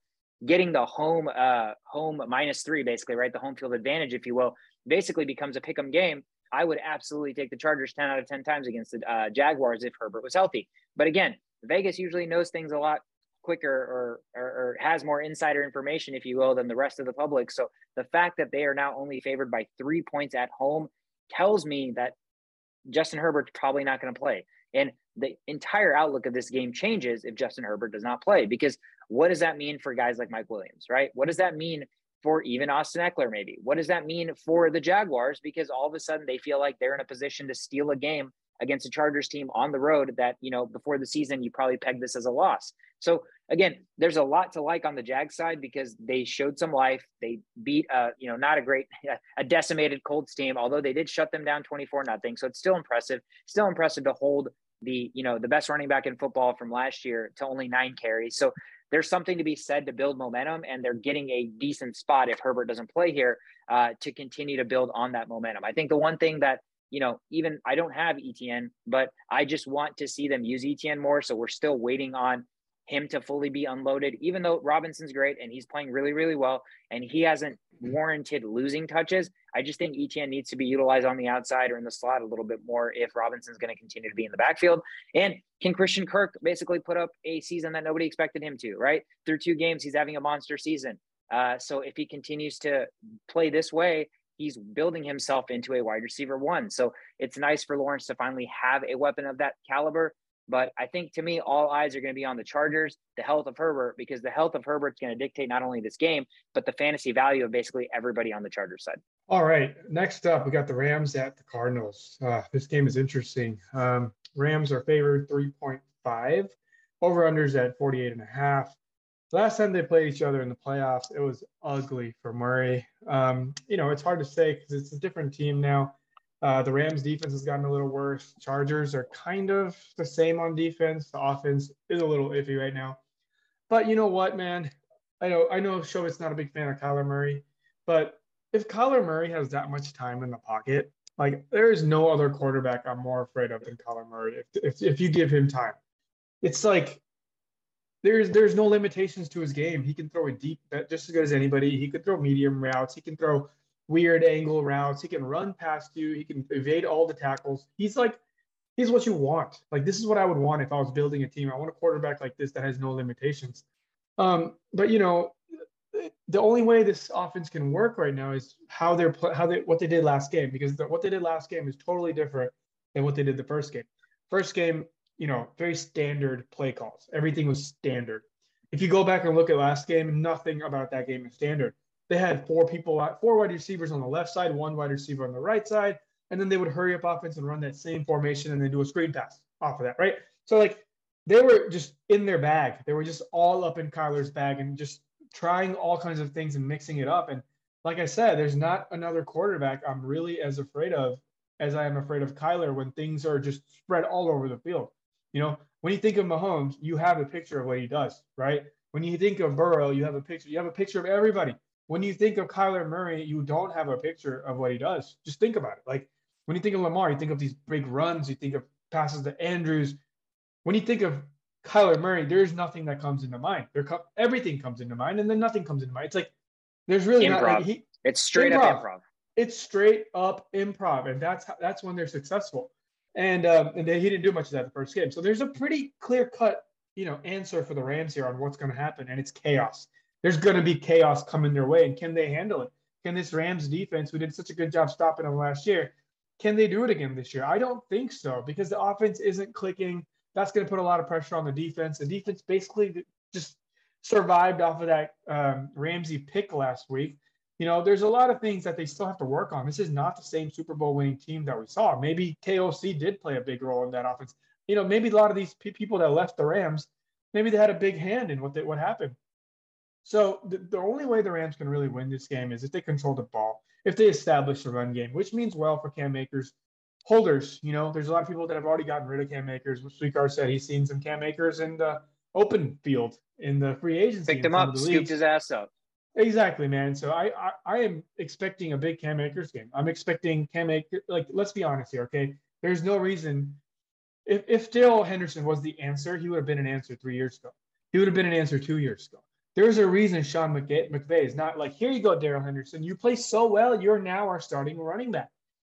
getting the home, uh, home minus three, basically, right? The home field advantage, if you will, basically becomes a pick'em game. I would absolutely take the Chargers ten out of ten times against the uh, Jaguars if Herbert was healthy. But again, Vegas usually knows things a lot quicker or, or, or has more insider information, if you will, than the rest of the public. So the fact that they are now only favored by three points at home tells me that Justin Herbert's probably not going to play. And the entire outlook of this game changes if Justin Herbert does not play, because what does that mean for guys like Mike Williams, right? What does that mean for even Austin Eckler, maybe? What does that mean for the Jaguars? Because all of a sudden they feel like they're in a position to steal a game against a Chargers team on the road that, you know, before the season, you probably pegged this as a loss. So again, there's a lot to like on the Jags side because they showed some life. They beat, uh, you know, not a great, a decimated Colts team, although they did shut them down twenty-four nothing. So it's still impressive, still impressive to hold the, you know, the best running back in football from last year to only nine carries. So there's something to be said to build momentum, and they're getting a decent spot if Herbert doesn't play here uh, to continue to build on that momentum. I think the one thing that, you know, even I don't have E T N, but I just want to see them use E T N more. So we're still waiting on him to fully be unloaded, even though Robinson's great and he's playing really, really well, and he hasn't warranted losing touches. I just think E T N needs to be utilized on the outside or in the slot a little bit more if Robinson's going to continue to be in the backfield. And can Christian Kirk basically put up a season that nobody expected him to, right? Through two games, he's having a monster season. Uh, so if he continues to play this way, he's building himself into a wide receiver one. So it's nice for Lawrence to finally have a weapon of that caliber. But I think, to me, all eyes are going to be on the Chargers, the health of Herbert, because the health of Herbert's going to dictate not only this game, but the fantasy value of basically everybody on the Chargers side. All right. Next up, we got the Rams at the Cardinals. Uh, this game is interesting. Um, Rams are favored three point five. Over-unders at forty-eight point five. Last time they played each other in the playoffs, it was ugly for Murray. Um, you know, it's hard to say because it's a different team now. Uh, the Rams' defense has gotten a little worse. Chargers are kind of the same on defense. The offense is a little iffy right now. But you know what, man? I know I know Shovet's not a big fan of Kyler Murray, but if Kyler Murray has that much time in the pocket, like, there is no other quarterback I'm more afraid of than Kyler Murray if if, if you give him time. It's like, There's there's no limitations to his game. He can throw a deep just as good as anybody. He could throw medium routes. He can throw weird angle routes. He can run past you. He can evade all the tackles. He's like, he's what you want. Like, this is what I would want if I was building a team. I want a quarterback like this that has no limitations. Um, but you know, the only way this offense can work right now is how they're how they what they did last game, because the, what they did last game is totally different than what they did the first game. First game, you know, very standard play calls. Everything was standard. If you go back and look at last game, nothing about that game is standard. They had four people, four wide receivers on the left side, one wide receiver on the right side, and then they would hurry up offense and run that same formation and then do a screen pass off of that, right? So, like, they were just in their bag. They were just all up in Kyler's bag and just trying all kinds of things and mixing it up. And like I said, there's not another quarterback I'm really as afraid of as I am afraid of Kyler when things are just spread all over the field. You know, when you think of Mahomes, you have a picture of what he does, right? When you think of Burrow, you have a picture. You have a picture of everybody. When you think of Kyler Murray, you don't have a picture of what he does. Just think about it. Like, when you think of Lamar, you think of these big runs. You think of passes to Andrews. When you think of Kyler Murray, there's nothing that comes into mind. There, co- everything comes into mind, and then nothing comes into mind. It's like, there's really improv. Not. Like, he, it's straight improv. up improv. It's straight up improv, and that's how, that's when they're successful. And um, and they, he didn't do much of that the first game. So there's a pretty clear-cut, you know, answer for the Rams here on what's going to happen, and it's chaos. there's going to be chaos coming their way. And can they handle it? Can this Rams defense, who did such a good job stopping them last year, can they do it again this year? I don't think so, because the offense isn't clicking. That's going to put a lot of pressure on the defense. The defense basically just survived off of that um, Ramsey pick last week. You know, there's a lot of things that they still have to work on. This is not the same Super Bowl winning team that we saw. Maybe K O C did play a big role in that offense. You know, maybe a lot of these pe- people that left the Rams, maybe they had a big hand in what they, what happened. So the, the only way the Rams can really win this game is if they control the ball, if they establish the run game, which means well for Cam Akers holders. You know, there's a lot of people that have already gotten rid of Cam Akers. Sweet Car said he's seen some Cam Akers in the open field in the free agency. Picked him up, scooped his ass up. Exactly, man. So I, I I am expecting a big Cam Akers game. I'm expecting Cam Akers, like, let's be honest here, okay? There's no reason. If if Darrell Henderson was the answer, he would have been an answer three years ago. He would have been an answer two years ago. There's a reason Sean McVay, McVay is not like, here you go, Darrell Henderson. You play so well, you're now our starting running back.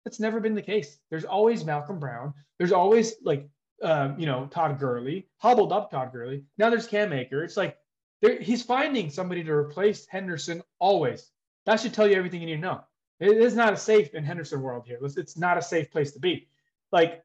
That's never been the case. There's always Malcolm Brown. There's always, like, um, you know, Todd Gurley, hobbled up Todd Gurley. Now there's Cam Akers. It's like, There, he's finding somebody to replace Henderson always. That should tell you everything you need to know. It is not a safe in Henderson world here. It's not a safe place to be. Like,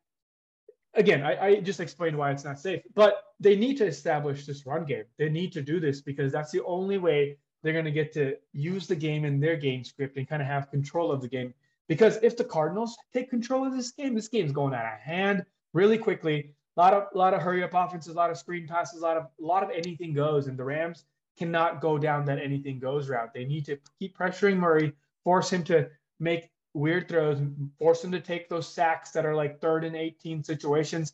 again, I, I just explained why it's not safe. But they need to establish this run game. They need to do this because that's the only way they're going to get to use the game in their game script and kind of have control of the game. Because if the Cardinals take control of this game, this game's going out of hand really quickly. A lot of, lot of hurry-up offenses, a lot of screen passes, a lot of, a lot of anything goes, and the Rams cannot go down that anything goes route. They need to keep pressuring Murray, force him to make weird throws, force him to take those sacks that are like third and eighteen situations.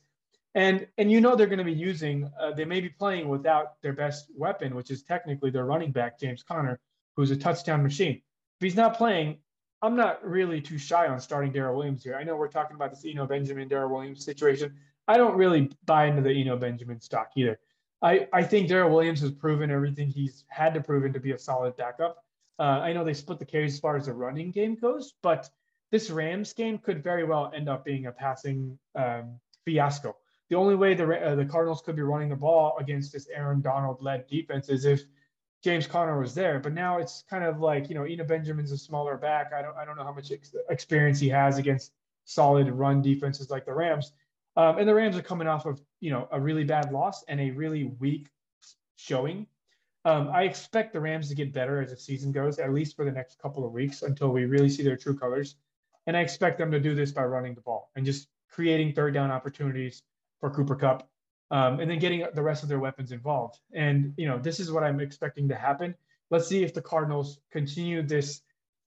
And, and you know they're going to be using uh, – they may be playing without their best weapon, which is technically their running back, James Conner, who's a touchdown machine. If he's not playing, I'm not really too shy on starting Darrell Williams here. I know we're talking about this Eno Benjamin, Darrell Williams situation. I don't really buy into the Eno Benjamin stock either. I, I think Darrell Williams has proven everything he's had to prove to be a solid backup. Uh, I know they split the carries as far as the running game goes, but this Rams game could very well end up being a passing um, fiasco. The only way the uh, the Cardinals could be running the ball against this Aaron Donald-led defense is if James Conner was there. But now it's kind of like, you know, Eno Benjamin's a smaller back. I don't I don't know how much ex- experience he has against solid run defenses like the Rams. Um, and the Rams are coming off of, you know, a really bad loss and a really weak showing. Um, I expect the Rams to get better as the season goes, at least for the next couple of weeks until we really see their true colors. And I expect them to do this by running the ball and just creating third down opportunities for Cooper Kupp, um, and then getting the rest of their weapons involved. And, you know, this is what I'm expecting to happen. Let's see if the Cardinals continue this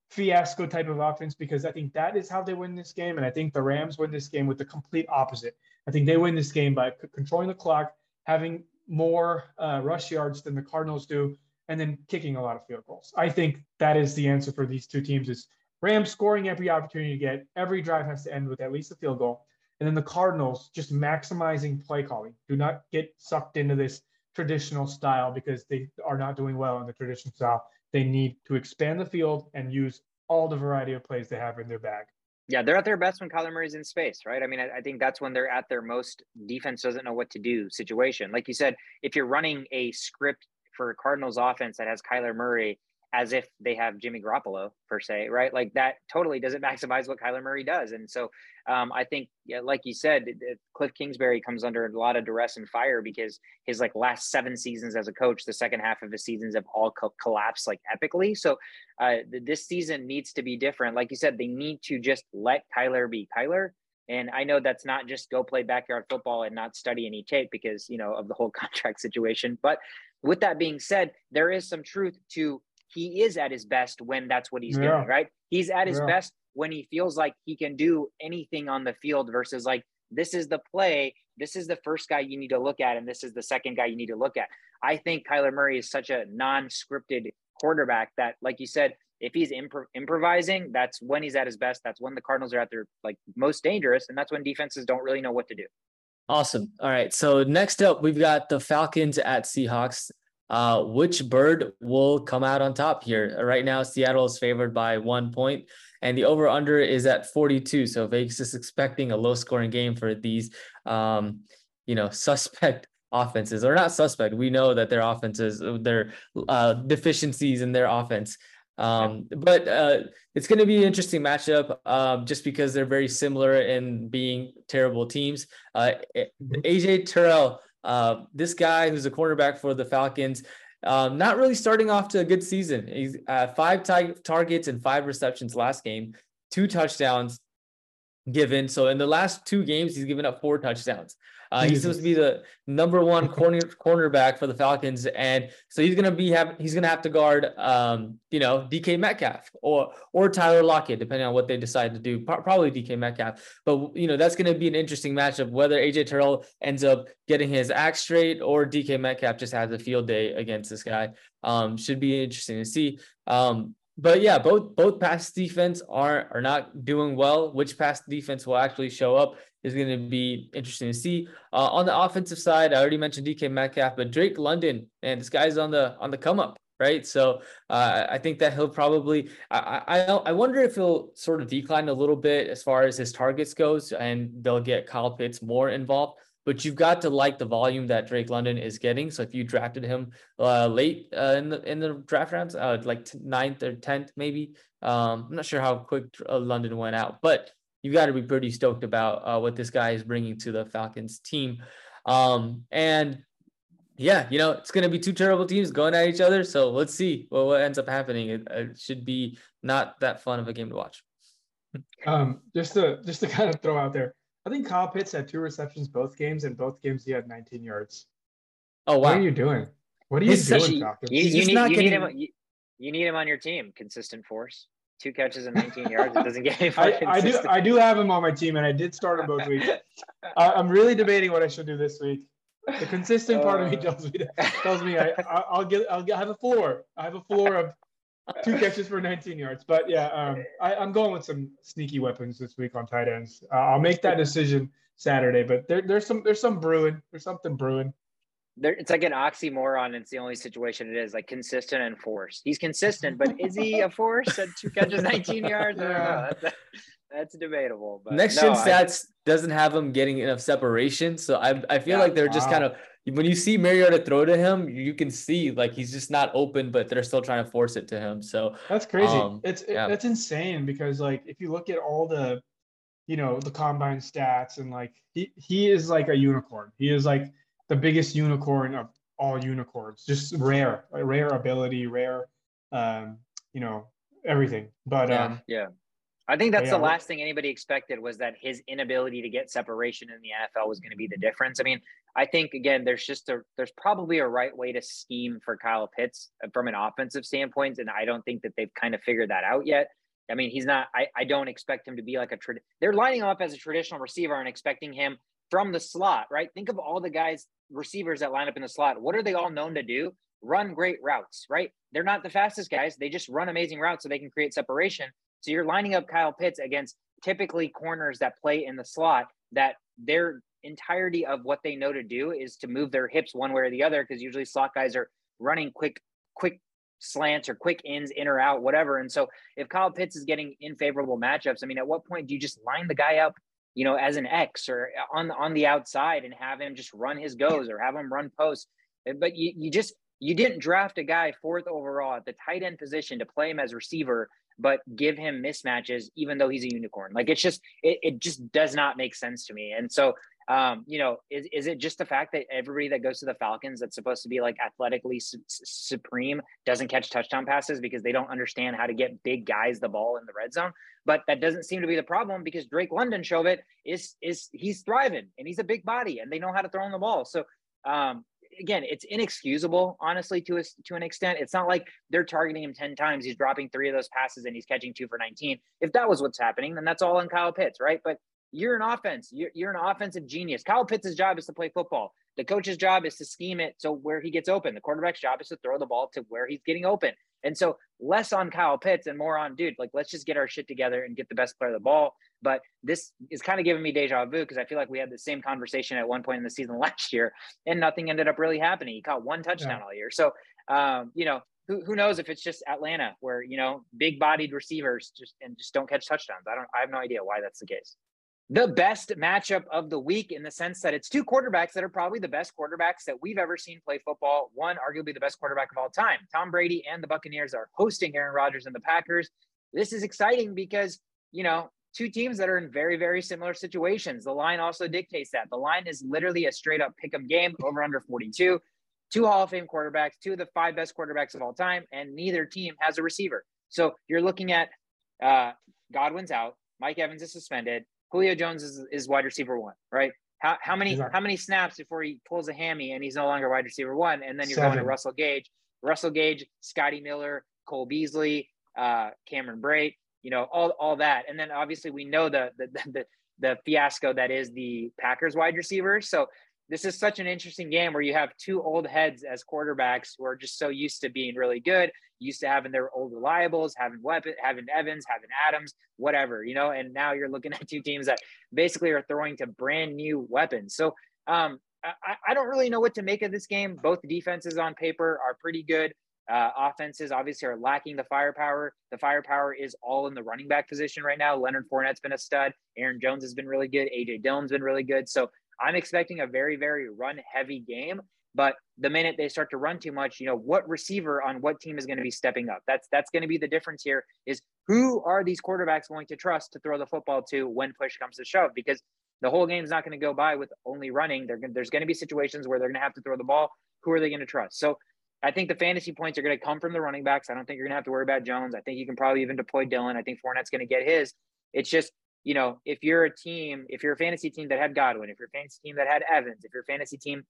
fiasco type of offense, because I think that is how they win this game. And I think the Rams win this game with the complete opposite. I think they win this game by c- controlling the clock, having more uh, rush yards than the Cardinals do, and then kicking a lot of field goals. I think that is the answer for these two teams is Rams scoring every opportunity to get. Every drive has to end with at least a field goal. And then the Cardinals just maximizing play calling. Do not get sucked into this traditional style because they are not doing well in the traditional style. They need to expand the field and use all the variety of plays they have in their bag. Yeah, they're at their best when Kyler Murray's in space, right? I mean, I, I think that's when they're at their most defense doesn't know what to do situation. Like you said, if you're running a script for a Cardinals offense that has Kyler Murray as if they have Jimmy Garoppolo, per se, right? Like that totally doesn't maximize what Kyler Murray does. And so um, I think, yeah, like you said, Cliff Kingsbury comes under a lot of duress and fire because his like last seven seasons as a coach, the second half of his seasons have all co- collapsed like epically. So uh, th- this season needs to be different. Like you said, they need to just let Kyler be Kyler. And I know that's not just go play backyard football and not study any tape because, you know, of the whole contract situation. But with that being said, there is some truth to he is at his best when that's what he's yeah. doing, right? He's at his yeah. best when he feels like he can do anything on the field versus like, this is the play. This is the first guy you need to look at. And this is the second guy you need to look at. I think Kyler Murray is such a non-scripted quarterback that, like you said, if he's impro- improvising, that's when he's at his best. That's when the Cardinals are at their like most dangerous. And that's when defenses don't really know what to do. Awesome. All right. So next up, we've got the Falcons at Seahawks. Uh, which bird will come out on top here? Right now, Seattle is favored by one point, and the over-under is at forty-two. So Vegas is expecting a low-scoring game for these, um, you know, suspect offenses, or not suspect. We know that their offenses, their uh, deficiencies in their offense. Um, but uh, it's going to be an interesting matchup um, just because they're very similar in being terrible teams. Uh, A J Terrell, uh, this guy who's a cornerback for the Falcons, um, not really starting off to a good season. He's uh, five t- targets and five receptions last game, two touchdowns given. So in the last two games, he's given up four touchdowns. Uh, he's supposed to be the number one corner cornerback for the Falcons, and so he's gonna be have he's gonna have to guard, um, you know, D K Metcalf or or Tyler Lockett, depending on what they decide to do. Probably D K Metcalf, but you know that's gonna be an interesting matchup. Whether A J Terrell ends up getting his act straight or D K Metcalf just has a field day against this guy, um, should be interesting to see. Um, but yeah, both both pass defense are are not doing well. Which pass defense will actually show up is going to be interesting to see. Uh, on the offensive side, I already mentioned D K Metcalf, but Drake London, man, this guy's on the on the come up, right? So uh, I think that he'll probably. I, I I wonder if he'll sort of decline a little bit as far as his targets goes, and they'll get Kyle Pitts more involved. But you've got to like the volume that Drake London is getting. So if you drafted him uh, late uh, in the in the draft rounds, uh, like ninth or tenth, maybe. Um, I'm not sure how quick uh, London went out, but you've got to be pretty stoked about uh, what this guy is bringing to the Falcons team. Um, and yeah, you know, it's going to be two terrible teams going at each other. So let's see what, what ends up happening. It, it should be not that fun of a game to watch. Um, just to, just to kind of throw out there, I think Kyle Pitts had two receptions both games, and both games he had nineteen yards. Oh, wow. What are you doing? What are you it's doing, Falcons? You, you, need, you, getting... him, you, you need him on your team. Consistent force. Two catches and nineteen yards. It doesn't get any I, I do. I do have him on my team, and I did start him both weeks. I, I'm really debating what I should do this week. The consistent uh, part of me tells me that, tells me I, I'll get I'll get, have a floor. I have a floor of two catches for nineteen yards. But yeah, um, I, I'm going with some sneaky weapons this week on tight ends. Uh, I'll make that decision Saturday. But there, there's some there's some brewing. There's something brewing. There, it's like an oxymoron. It's the only situation it is, like consistent and force. He's consistent, but is he a force at two catches, nineteen yards? Yeah. I don't know. That's, that's debatable. But Next no, Gen Stats I, doesn't have him getting enough separation. So I I feel yeah, like they're wow. just kind of, when you see Mariota throw to him, you can see like he's just not open, but they're still trying to force it to him. So that's crazy. Um, it's it, yeah. That's insane because like if you look at all the, you know, the combine stats and like he, he is like a unicorn. He is like the biggest unicorn of all unicorns, just rare, like rare ability, rare, um, you know, everything. But yeah, um, yeah. I think that's yeah, the last thing anybody expected was that his inability to get separation in the N F L was going to be the difference. I mean, I think again, there's just a there's probably a right way to scheme for Kyle Pitts from an offensive standpoint, and I don't think that they've kind of figured that out yet. I mean, he's not. I, I don't expect him to be like a. Tra- they're lining him up as a traditional receiver and expecting him from the slot, right? Think of all the guys. Receivers that line up in the slot, what are they all known to do? Run great routes, right? They're not the fastest guys. They just run amazing routes so they can create separation. So you're lining up Kyle Pitts against typically corners that play in the slot that their entirety of what they know to do is to move their hips one way or the other because usually slot guys are running quick, quick slants or quick ins, in or out, whatever. And so if Kyle Pitts is getting in favorable matchups, I mean, at what point do you just line the guy up you know, as an X or on, on the outside and have him just run his goes or have him run posts? But you, you just, you didn't draft a guy fourth overall at the tight end position to play him as receiver, but give him mismatches, even though he's a unicorn. Like it's just, it, it just does not make sense to me. And so, um, you know, is, is it just the fact that everybody that goes to the Falcons that's supposed to be like athletically su- supreme doesn't catch touchdown passes because they don't understand how to get big guys the ball in the red zone? But that doesn't seem to be the problem because Drake London Shovet is, is he's thriving and he's a big body and they know how to throw in the ball. So, um, again, it's inexcusable, honestly, to a, to an extent. It's not like they're targeting him ten times. He's dropping three of those passes and he's catching two for nineteen. If that was what's happening, then that's all on Kyle Pitts, right? But you're an offense. You're, you're an offensive genius. Kyle Pitts' job is to play football. The coach's job is to scheme it so where he gets open. The quarterback's job is to throw the ball to where he's getting open. And so less on Kyle Pitts and more on, dude, like, let's just get our shit together and get the best player of the ball. But this is kind of giving me deja vu because I feel like we had the same conversation at one point in the season last year and nothing ended up really happening. He caught one touchdown yeah. all year. So, um, you know, who, who knows if it's just Atlanta where, you know, big bodied receivers just and just don't catch touchdowns. I don't, I have no idea why that's the case. the best matchup of the week, in the sense that it's two quarterbacks that are probably the best quarterbacks that we've ever seen play football. One, arguably the best quarterback of all time. Tom Brady and the Buccaneers are hosting Aaron Rodgers and the Packers. This is exciting because, you know, two teams that are in very, very similar situations. The line also dictates that. The line is literally a straight up pick 'em game, over under forty-two. Two Hall of Fame quarterbacks, two of the five best quarterbacks of all time, and neither team has a receiver. So you're looking at uh, Godwin's out, Mike Evans is suspended, Julio Jones is, is wide receiver one, right? How how many exactly. how many snaps before he pulls a hammy and he's no longer wide receiver one? And then you're Seven. going to Russell Gage, Russell Gage, Scotty Miller, Cole Beasley, uh, Cameron Brate, you know, all all that. And then obviously we know the the the, the fiasco that is the Packers wide receivers. So this is such an interesting game where you have two old heads as quarterbacks who are just so used to being really good, used to having their old reliables, having weapon, having Evans, having Adams, whatever, you know, and now you're looking at two teams that basically are throwing to brand new weapons. So um, I, I don't really know what to make of this game. Both defenses on paper are pretty good. Uh, offenses obviously are lacking the firepower. The firepower is all in the running back position right now. Leonard Fournette's been a stud. Aaron Jones has been really good. A J Dillon's been really good. So I'm expecting a very, very run-heavy game, but the minute they start to run too much, you know, what receiver on what team is going to be stepping up? That's that's going to be the difference here, is who are these quarterbacks going to trust to throw the football to when push comes to shove? Because the whole game's not going to go by with only running. They're gonna, there's going to be situations where they're going to have to throw the ball. Who are they going to trust? So I think the fantasy points are going to come from the running backs. I don't think you're going to have to worry about Jones. I think you can probably even deploy Dillon. I think Fournette's going to get his. It's just, you know, if you're a team, if you're a fantasy team that had Godwin, if you're a fantasy team that had Evans, if you're a fantasy team,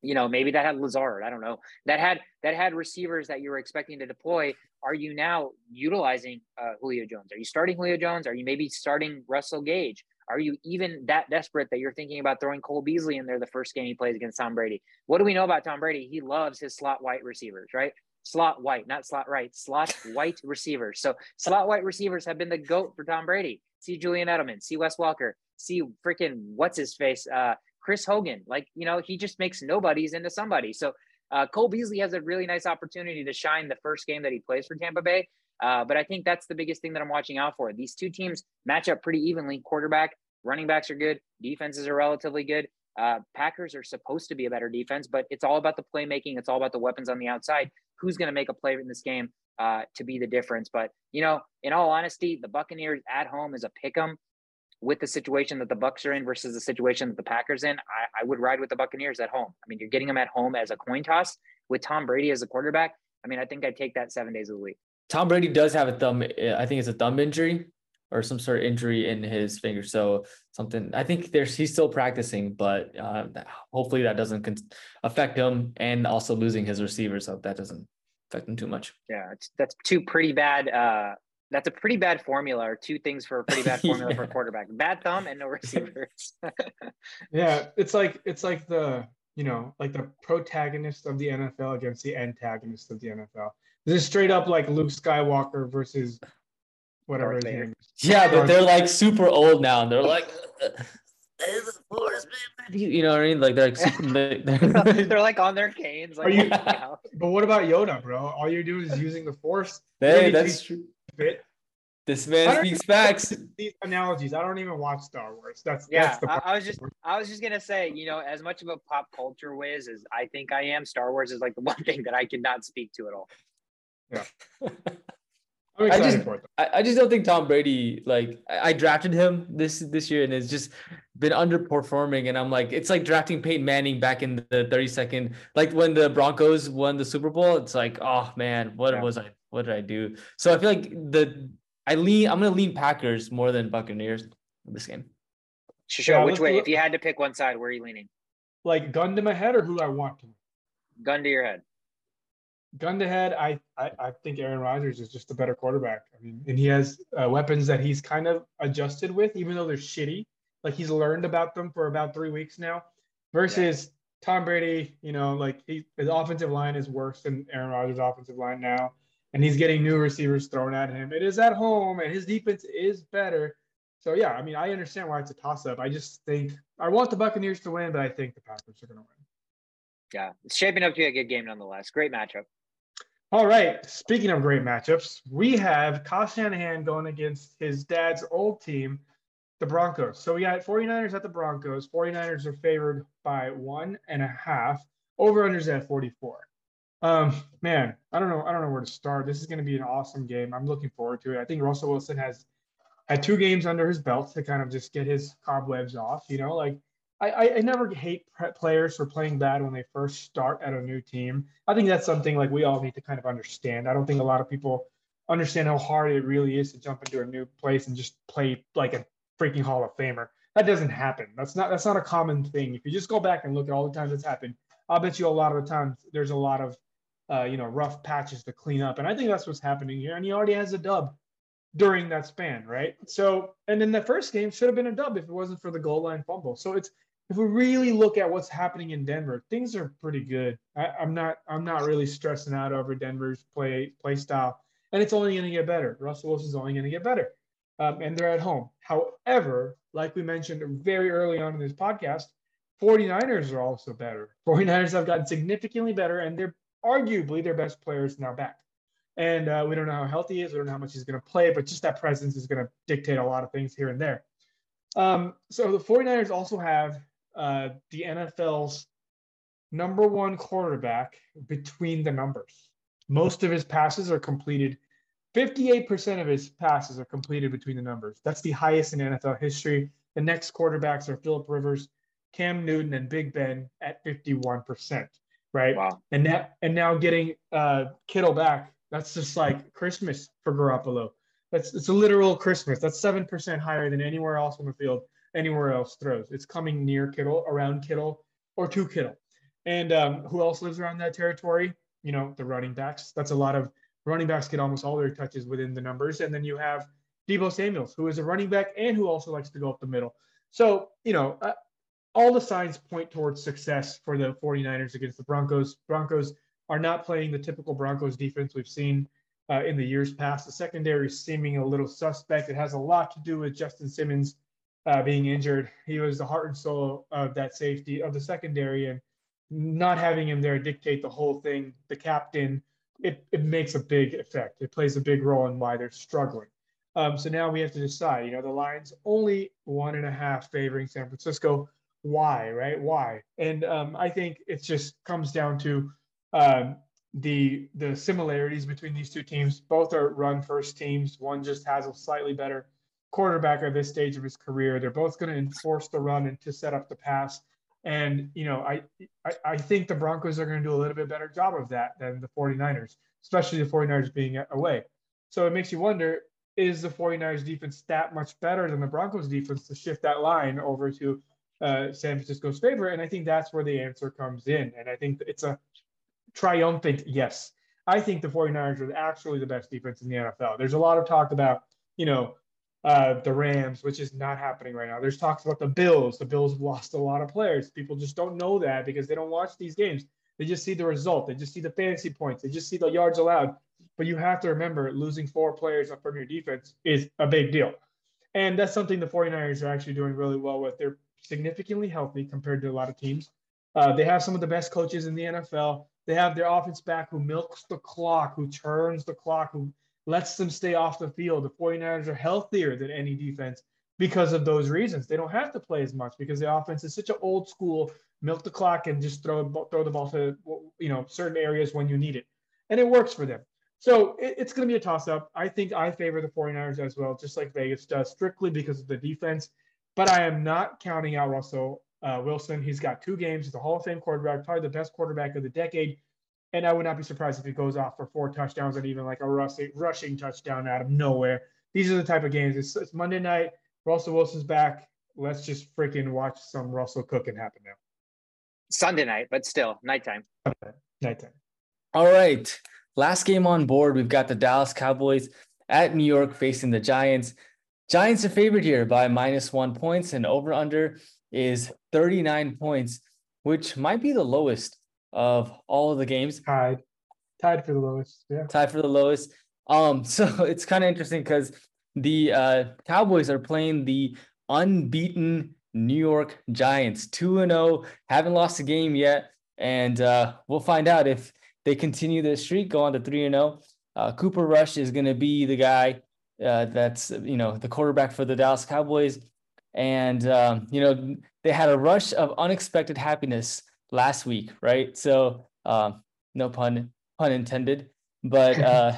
you know, maybe that had Lazard, I don't know, that had, that had receivers that you were expecting to deploy. Are you now utilizing uh, Julio Jones? Are you starting Julio Jones? Are you maybe starting Russell Gage? Are you even that desperate that you're thinking about throwing Cole Beasley in there the first game he plays against Tom Brady? What do we know about Tom Brady? He loves his slot white receivers, right? Slot white, not slot right, slot white receivers. So slot white receivers have been the GOAT for Tom Brady. See Julian Edelman, see Wes Walker, see freaking what's his face, uh, Chris Hogan. Like, you know, he just makes nobodies into somebody. So uh, Cole Beasley has a really nice opportunity to shine the first game that he plays for Tampa Bay. Uh, but I think that's the biggest thing that I'm watching out for. These two teams match up pretty evenly. Quarterback, running backs are good. Defenses are relatively good. Uh, Packers are supposed to be a better defense, but it's all about the playmaking. It's all about the weapons on the outside. Who's going to make a play in this game uh, to be the difference? But, you know, in all honesty, the Buccaneers at home is a pick 'em with the situation that the Bucs are in versus the situation that the Packers in. I, I would ride with the Buccaneers at home. I mean, you're getting them at home as a coin toss with Tom Brady as a quarterback. I mean, I think I'd take that seven days of the week. Tom Brady does have a thumb. I think it's a thumb injury or some sort of injury in his finger. So something, I think there's, he's still practicing, but uh, hopefully that doesn't con- affect him, and also losing his receivers. So that doesn't affect him too much. Yeah. It's, that's two pretty bad. Uh, that's a pretty bad formula, or two things for a pretty bad formula yeah. for a quarterback: bad thumb and no receivers. yeah. It's like, it's like the, you know, like the protagonist of the N F L against the antagonist of the N F L. This is straight up like Luke Skywalker versus whatever his name is. Yeah, but they're like super old now, and they're like, you know what I mean? Like they're like, super, they're, they're like on their canes. Like, you, but what about Yoda, bro? All you're doing is using the Force. Hey, that's true. Bit. This man speaks facts. These analogies. I don't even watch Star Wars. That's yeah. That's the I, I was just, I was just gonna say, you know, as much of a pop culture whiz as I think I am, Star Wars is like the one thing that I cannot speak to at all. Yeah. I just, I, I just don't think Tom Brady, like, I, I drafted him this this year, and it's just been underperforming. And I'm like, it's like drafting Peyton Manning back in the thirty-second, like when the Broncos won the Super Bowl. It's like, oh man, what yeah. was I? What did I do? So I feel like the I lean, I'm gonna lean Packers more than Buccaneers in this game. Shishote, yeah, which way? If you had to pick one side, where are you leaning? Like gun to my head, or who I want to? Gun to your head. Gun to head, I, I I think Aaron Rodgers is just a better quarterback. I mean, and he has uh, weapons that he's kind of adjusted with, even though they're shitty. Like, he's learned about them for about three weeks now. Versus yeah. Tom Brady, you know, like he, his offensive line is worse than Aaron Rodgers' offensive line now, and he's getting new receivers thrown at him. It is at home, and his defense is better. So yeah, I mean, I understand why it's a toss-up. I just think I want the Buccaneers to win, but I think the Packers are going to win. Yeah, it's shaping up to be a good game nonetheless. Great matchup. All right, speaking of great matchups, we have Kyle Shanahan going against his dad's old team, The Broncos. So we got forty-niners at the Broncos. forty-niners are favored by one and a half. Over-unders at forty-four. Um, man, I don't know. I don't know where to start. This is going to be an awesome game. I'm looking forward to it. I think Russell Wilson has had two games under his belt to kind of just get his cobwebs off. You know, like I, I, I never hate players for playing bad when they first start at a new team. I think that's something like we all need to kind of understand. I don't think a lot of people understand how hard it really is to jump into a new place and just play like a freaking Hall of Famer. That doesn't happen. That's not that's not a common thing. If you just go back and look at all the times it's happened, I'll bet you a lot of the times there's a lot of Uh, you know, rough patches to clean up. And I think that's what's happening here. And he already has a dub during that span, right? So, and then the first game should have been a dub if it wasn't for the goal line fumble. So it's, if we really look at what's happening in Denver, things are pretty good. I, I'm not, I'm not really stressing out over Denver's play, play style. And it's only going to get better. Russell Wilson's only going to get better. Um, and they're at home. However, like we mentioned very early on in this podcast, forty-niners are also better. forty-niners have gotten significantly better, and they're arguably their best player is now back. And uh, we don't know how healthy he is. We don't know how much he's going to play, but just that presence is going to dictate a lot of things here and there. Um, so the forty-niners also have uh, the N F L's number one quarterback between the numbers. Most of his passes are completed. fifty-eight percent of his passes are completed between the numbers. That's the highest in N F L history. The next quarterbacks are Phillip Rivers, Cam Newton, and Big Ben at fifty-one percent. Right. Wow. And now, and now getting uh, Kittle back, that's just like Christmas for Garoppolo. That's it's a literal Christmas. That's seven percent higher than anywhere else on the field, anywhere else throws. It's coming near Kittle, around Kittle, or to Kittle. And um, who else lives around that territory? You know, the running backs. That's a lot of running backs get almost all their touches within the numbers. And then you have Deebo Samuels, who is a running back and who also likes to go up the middle. So, you know, uh, all the signs point towards success for the forty-niners against the Broncos. Broncos are not playing the typical Broncos defense we've seen uh, in the years past. The secondary is seeming a little suspect. It has a lot to do with Justin Simmons uh, being injured. He was the heart and soul of that safety, of the secondary, and not having him there dictate the whole thing, the captain, it, it makes a big effect. It plays a big role in why they're struggling. Um, so now we have to decide, you know, the Lions only one and a half favoring San Francisco. Why, right? Why? And um, I think it just comes down to um, the the similarities between these two teams. Both are run first teams. One just has a slightly better quarterback at this stage of his career. They're both going to enforce the run and to set up the pass. And, you know, I, I, I think the Broncos are going to do a little bit better job of that than the forty-niners, especially the forty-niners being away. So it makes you wonder, is the forty-niners defense that much better than the Broncos defense to shift that line over to Uh, San Francisco's favorite? And I think that's where the answer comes in. And I think it's a triumphant yes. I think the forty-niners are actually the best defense in the N F L. There's a lot of talk about, you know, uh, the Rams, which is not happening right now. There's talks about the Bills. The Bills have lost a lot of players. People just don't know that because they don't watch these games. They just see the result. They just see the fantasy points. They just see the yards allowed. But you have to remember, losing four players up from your defense is a big deal. And that's something the forty-niners are actually doing really well with. They're significantly healthy compared to a lot of teams. Uh, they have some of the best coaches in the N F L. They have their offense back who milks the clock, who turns the clock, who lets them stay off the field. The forty-niners are healthier than any defense because of those reasons. They don't have to play as much because the offense is such an old school, milk the clock and just throw, throw the ball to, you know, certain areas when you need it. And it works for them. So it, it's going to be a toss-up. I think I favor the forty-niners as well, just like Vegas does, strictly because of the defense. But I am not counting out Russell uh, Wilson. He's got two games. He's a Hall of Fame quarterback, probably the best quarterback of the decade. And I would not be surprised if he goes off for four touchdowns and even like a rushing, rushing touchdown out of nowhere. These are the type of games. It's, it's Monday night. Russell Wilson's back. Let's just freaking watch some Russell cooking happen now. Sunday night, but still, nighttime. Okay. Nighttime. All right. Last game on board, we've got the Dallas Cowboys at New York facing the Giants. Giants are favored here by minus one points, and over-under is thirty-nine points, which might be the lowest of all of the games. Tied. Tied for the lowest, yeah. Tied for the lowest. Um, so it's kind of interesting because the uh, Cowboys are playing the unbeaten New York Giants, two and oh, haven't lost a game yet, and uh, we'll find out if they continue their streak, go on to three and oh. Uh, Cooper Rush is going to be the guy. Uh, that's, you know, the quarterback for the Dallas Cowboys. And, um, you know, they had a rush of unexpected happiness last week, right? So um, no pun, pun intended, but uh,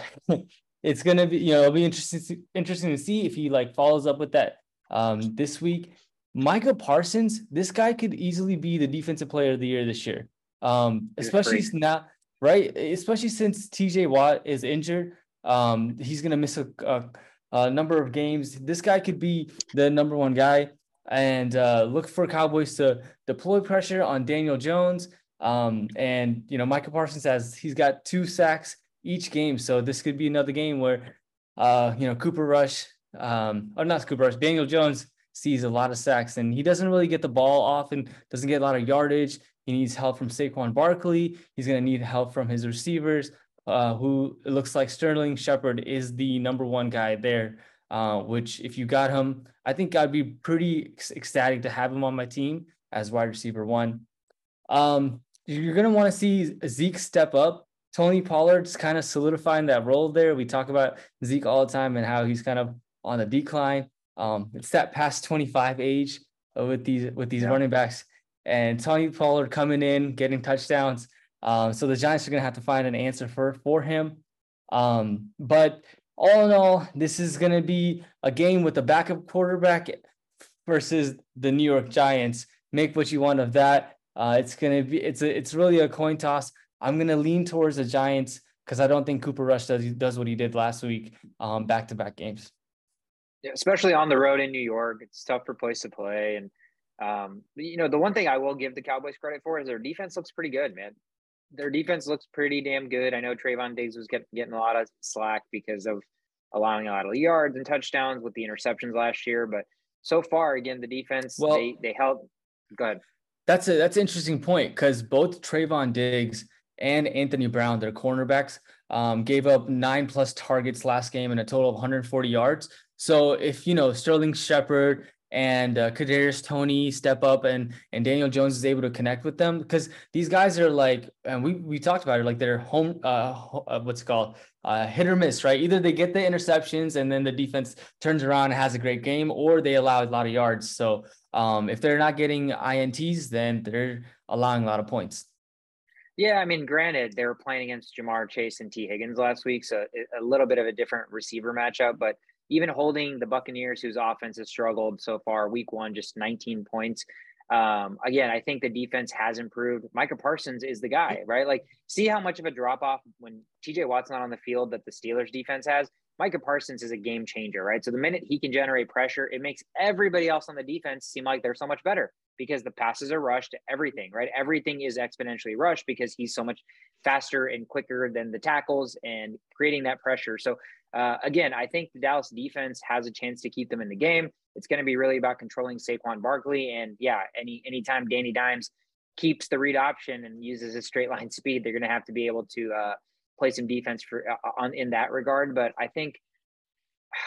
it's going to be, you know, it'll be interesting to, interesting to see if he like follows up with that um, this week. Micah Parsons, this guy could easily be the defensive player of the year this year, um, especially now, right? Especially since T J Watt is injured. Um, he's going to miss a, a, a number of games. This guy could be the number one guy, and uh, look for Cowboys to deploy pressure on Daniel Jones. Um, and, you know, Micah Parsons has, he's got two sacks each game. So this could be another game where, uh, you know, Cooper Rush, um, or not Cooper Rush, Daniel Jones sees a lot of sacks, and he doesn't really get the ball off and doesn't get a lot of yardage. He needs help from Saquon Barkley. He's going to need help from his receivers, uh, who it looks like Sterling Shepard is the number one guy there, uh, which if you got him, I think I'd be pretty ecstatic to have him on my team as wide receiver one. Um, you're going to want to see Zeke step up. Tony Pollard's kind of solidifying that role there. We talk about Zeke all the time and how he's kind of on the decline. Um, it's that past twenty-five age with these with these yeah. running backs, and Tony Pollard coming in, getting touchdowns. Um, so the Giants are going to have to find an answer for, for him. Um, but all in all, this is going to be a game with a backup quarterback versus the New York Giants. Make what you want of that. Uh, it's going to be it's a, it's really a coin toss. I'm going to lean towards the Giants because I don't think Cooper Rush does does what he did last week, um, back-to-back games. Especially on the road in New York, it's tough for place to play. And, um, you know, the one thing I will give the Cowboys credit for is their defense looks pretty good, man. Their defense looks pretty damn good. I know Trayvon Diggs was get, getting a lot of slack because of allowing a lot of yards and touchdowns with the interceptions last year. But so far, again, the defense, well, they, they held – go ahead. That's, a, that's an interesting point because both Trayvon Diggs and Anthony Brown, their cornerbacks, um, gave up nine-plus targets last game and a total of one hundred forty yards. So if, you know, Sterling Shepard and uh, Kadarius Toney step up and and Daniel Jones is able to connect with them, because these guys are like, and we we talked about it, like they're home, uh, what's it called, uh, hit or miss, right? Either they get the interceptions and then the defense turns around and has a great game, or they allow a lot of yards. So um, if they're not getting I N Ts, then they're allowing a lot of points. Yeah, I mean, granted, they were playing against Jamar Chase and T. Higgins last week, so a little bit of a different receiver matchup, but even holding the Buccaneers, whose offense has struggled so far, week one, just nineteen points. Um, again, I think the defense has improved. Micah Parsons is the guy, right? Like, see how much of a drop-off when T J Watt's not on the field that the Steelers defense has? Micah Parsons is a game changer, right? So the minute he can generate pressure, it makes everybody else on the defense seem like they're so much better because the passes are rushed, everything, right? Everything is exponentially rushed because he's so much faster and quicker than the tackles and creating that pressure. So uh, again, I think the Dallas defense has a chance to keep them in the game. It's going to be really about controlling Saquon Barkley. And yeah, any anytime Danny Dimes keeps the read option and uses his straight line speed, they're going to have to be able to uh, play some defense for uh, on in that regard. But I think,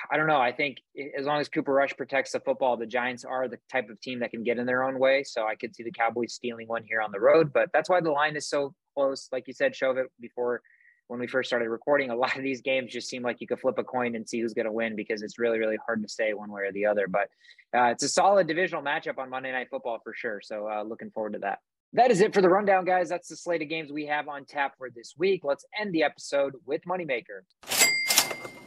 I don't know. I think as long as Cooper Rush protects the football, the Giants are the type of team that can get in their own way. So I could see the Cowboys stealing one here on the road, but that's why the line is so close. Like you said, Shovet, before when we first started recording, a lot of these games just seem like you could flip a coin and see who's going to win because it's really, really hard to say one way or the other, but uh, it's a solid divisional matchup on Monday Night Football for sure. So uh, looking forward to that. That is it for the rundown, guys. That's the slate of games we have on tap for this week. Let's end the episode with Moneymaker.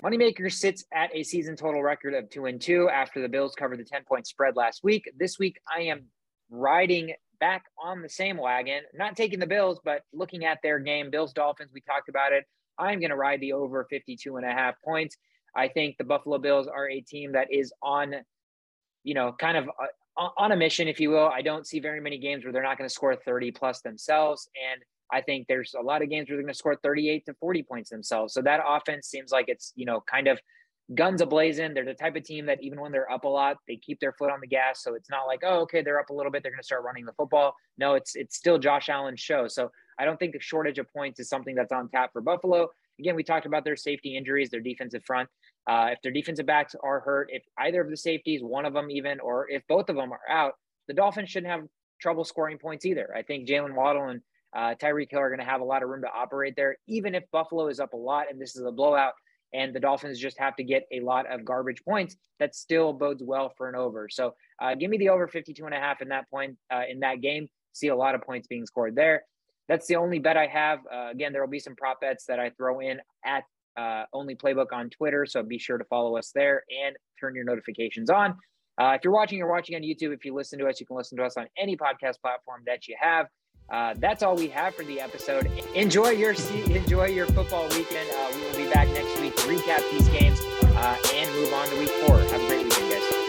Moneymaker sits at a season total record of two and two after the Bills covered the ten-point spread last week. This week, I am riding back on the same wagon, not taking the Bills, but looking at their game. Bills-Dolphins, we talked about it. I'm going to ride the over fifty-two and a half points. I think the Buffalo Bills are a team that is on, you know, kind of a, on a mission, if you will. I don't see very many games where they're not going to score thirty-plus themselves, and I think there's a lot of games where they're going to score thirty-eight to forty points themselves. So that offense seems like it's, you know, kind of guns a-blazing. They're the type of team that even when they're up a lot, they keep their foot on the gas. So it's not like, oh, okay, they're up a little bit, they're going to start running the football. No, it's it's still Josh Allen's show. So I don't think the shortage of points is something that's on tap for Buffalo. Again, we talked about their safety injuries, their defensive front. Uh, if their defensive backs are hurt, if either of the safeties, one of them even, or if both of them are out, the Dolphins shouldn't have trouble scoring points either. I think Jalen Waddle and Uh, Tyreek Hill are going to have a lot of room to operate there, even if Buffalo is up a lot and this is a blowout. and the Dolphins just have to get a lot of garbage points. That still bodes well for an over. So uh, give me the over fifty-two and a half in that point, uh, in that game. See a lot of points being scored there. That's the only bet I have. Uh, again, there will be some prop bets that I throw in at uh, Only Playbook on Twitter, so be sure to follow us there and turn your notifications on. Uh, if you're watching, you're watching on YouTube. If you listen to us, you can listen to us on any podcast platform that you have. Uh, that's all we have for the episode. Enjoy your enjoy your football weekend. Uh, we will be back next week to recap these games uh, and move on to week four. Have a great weekend, guys.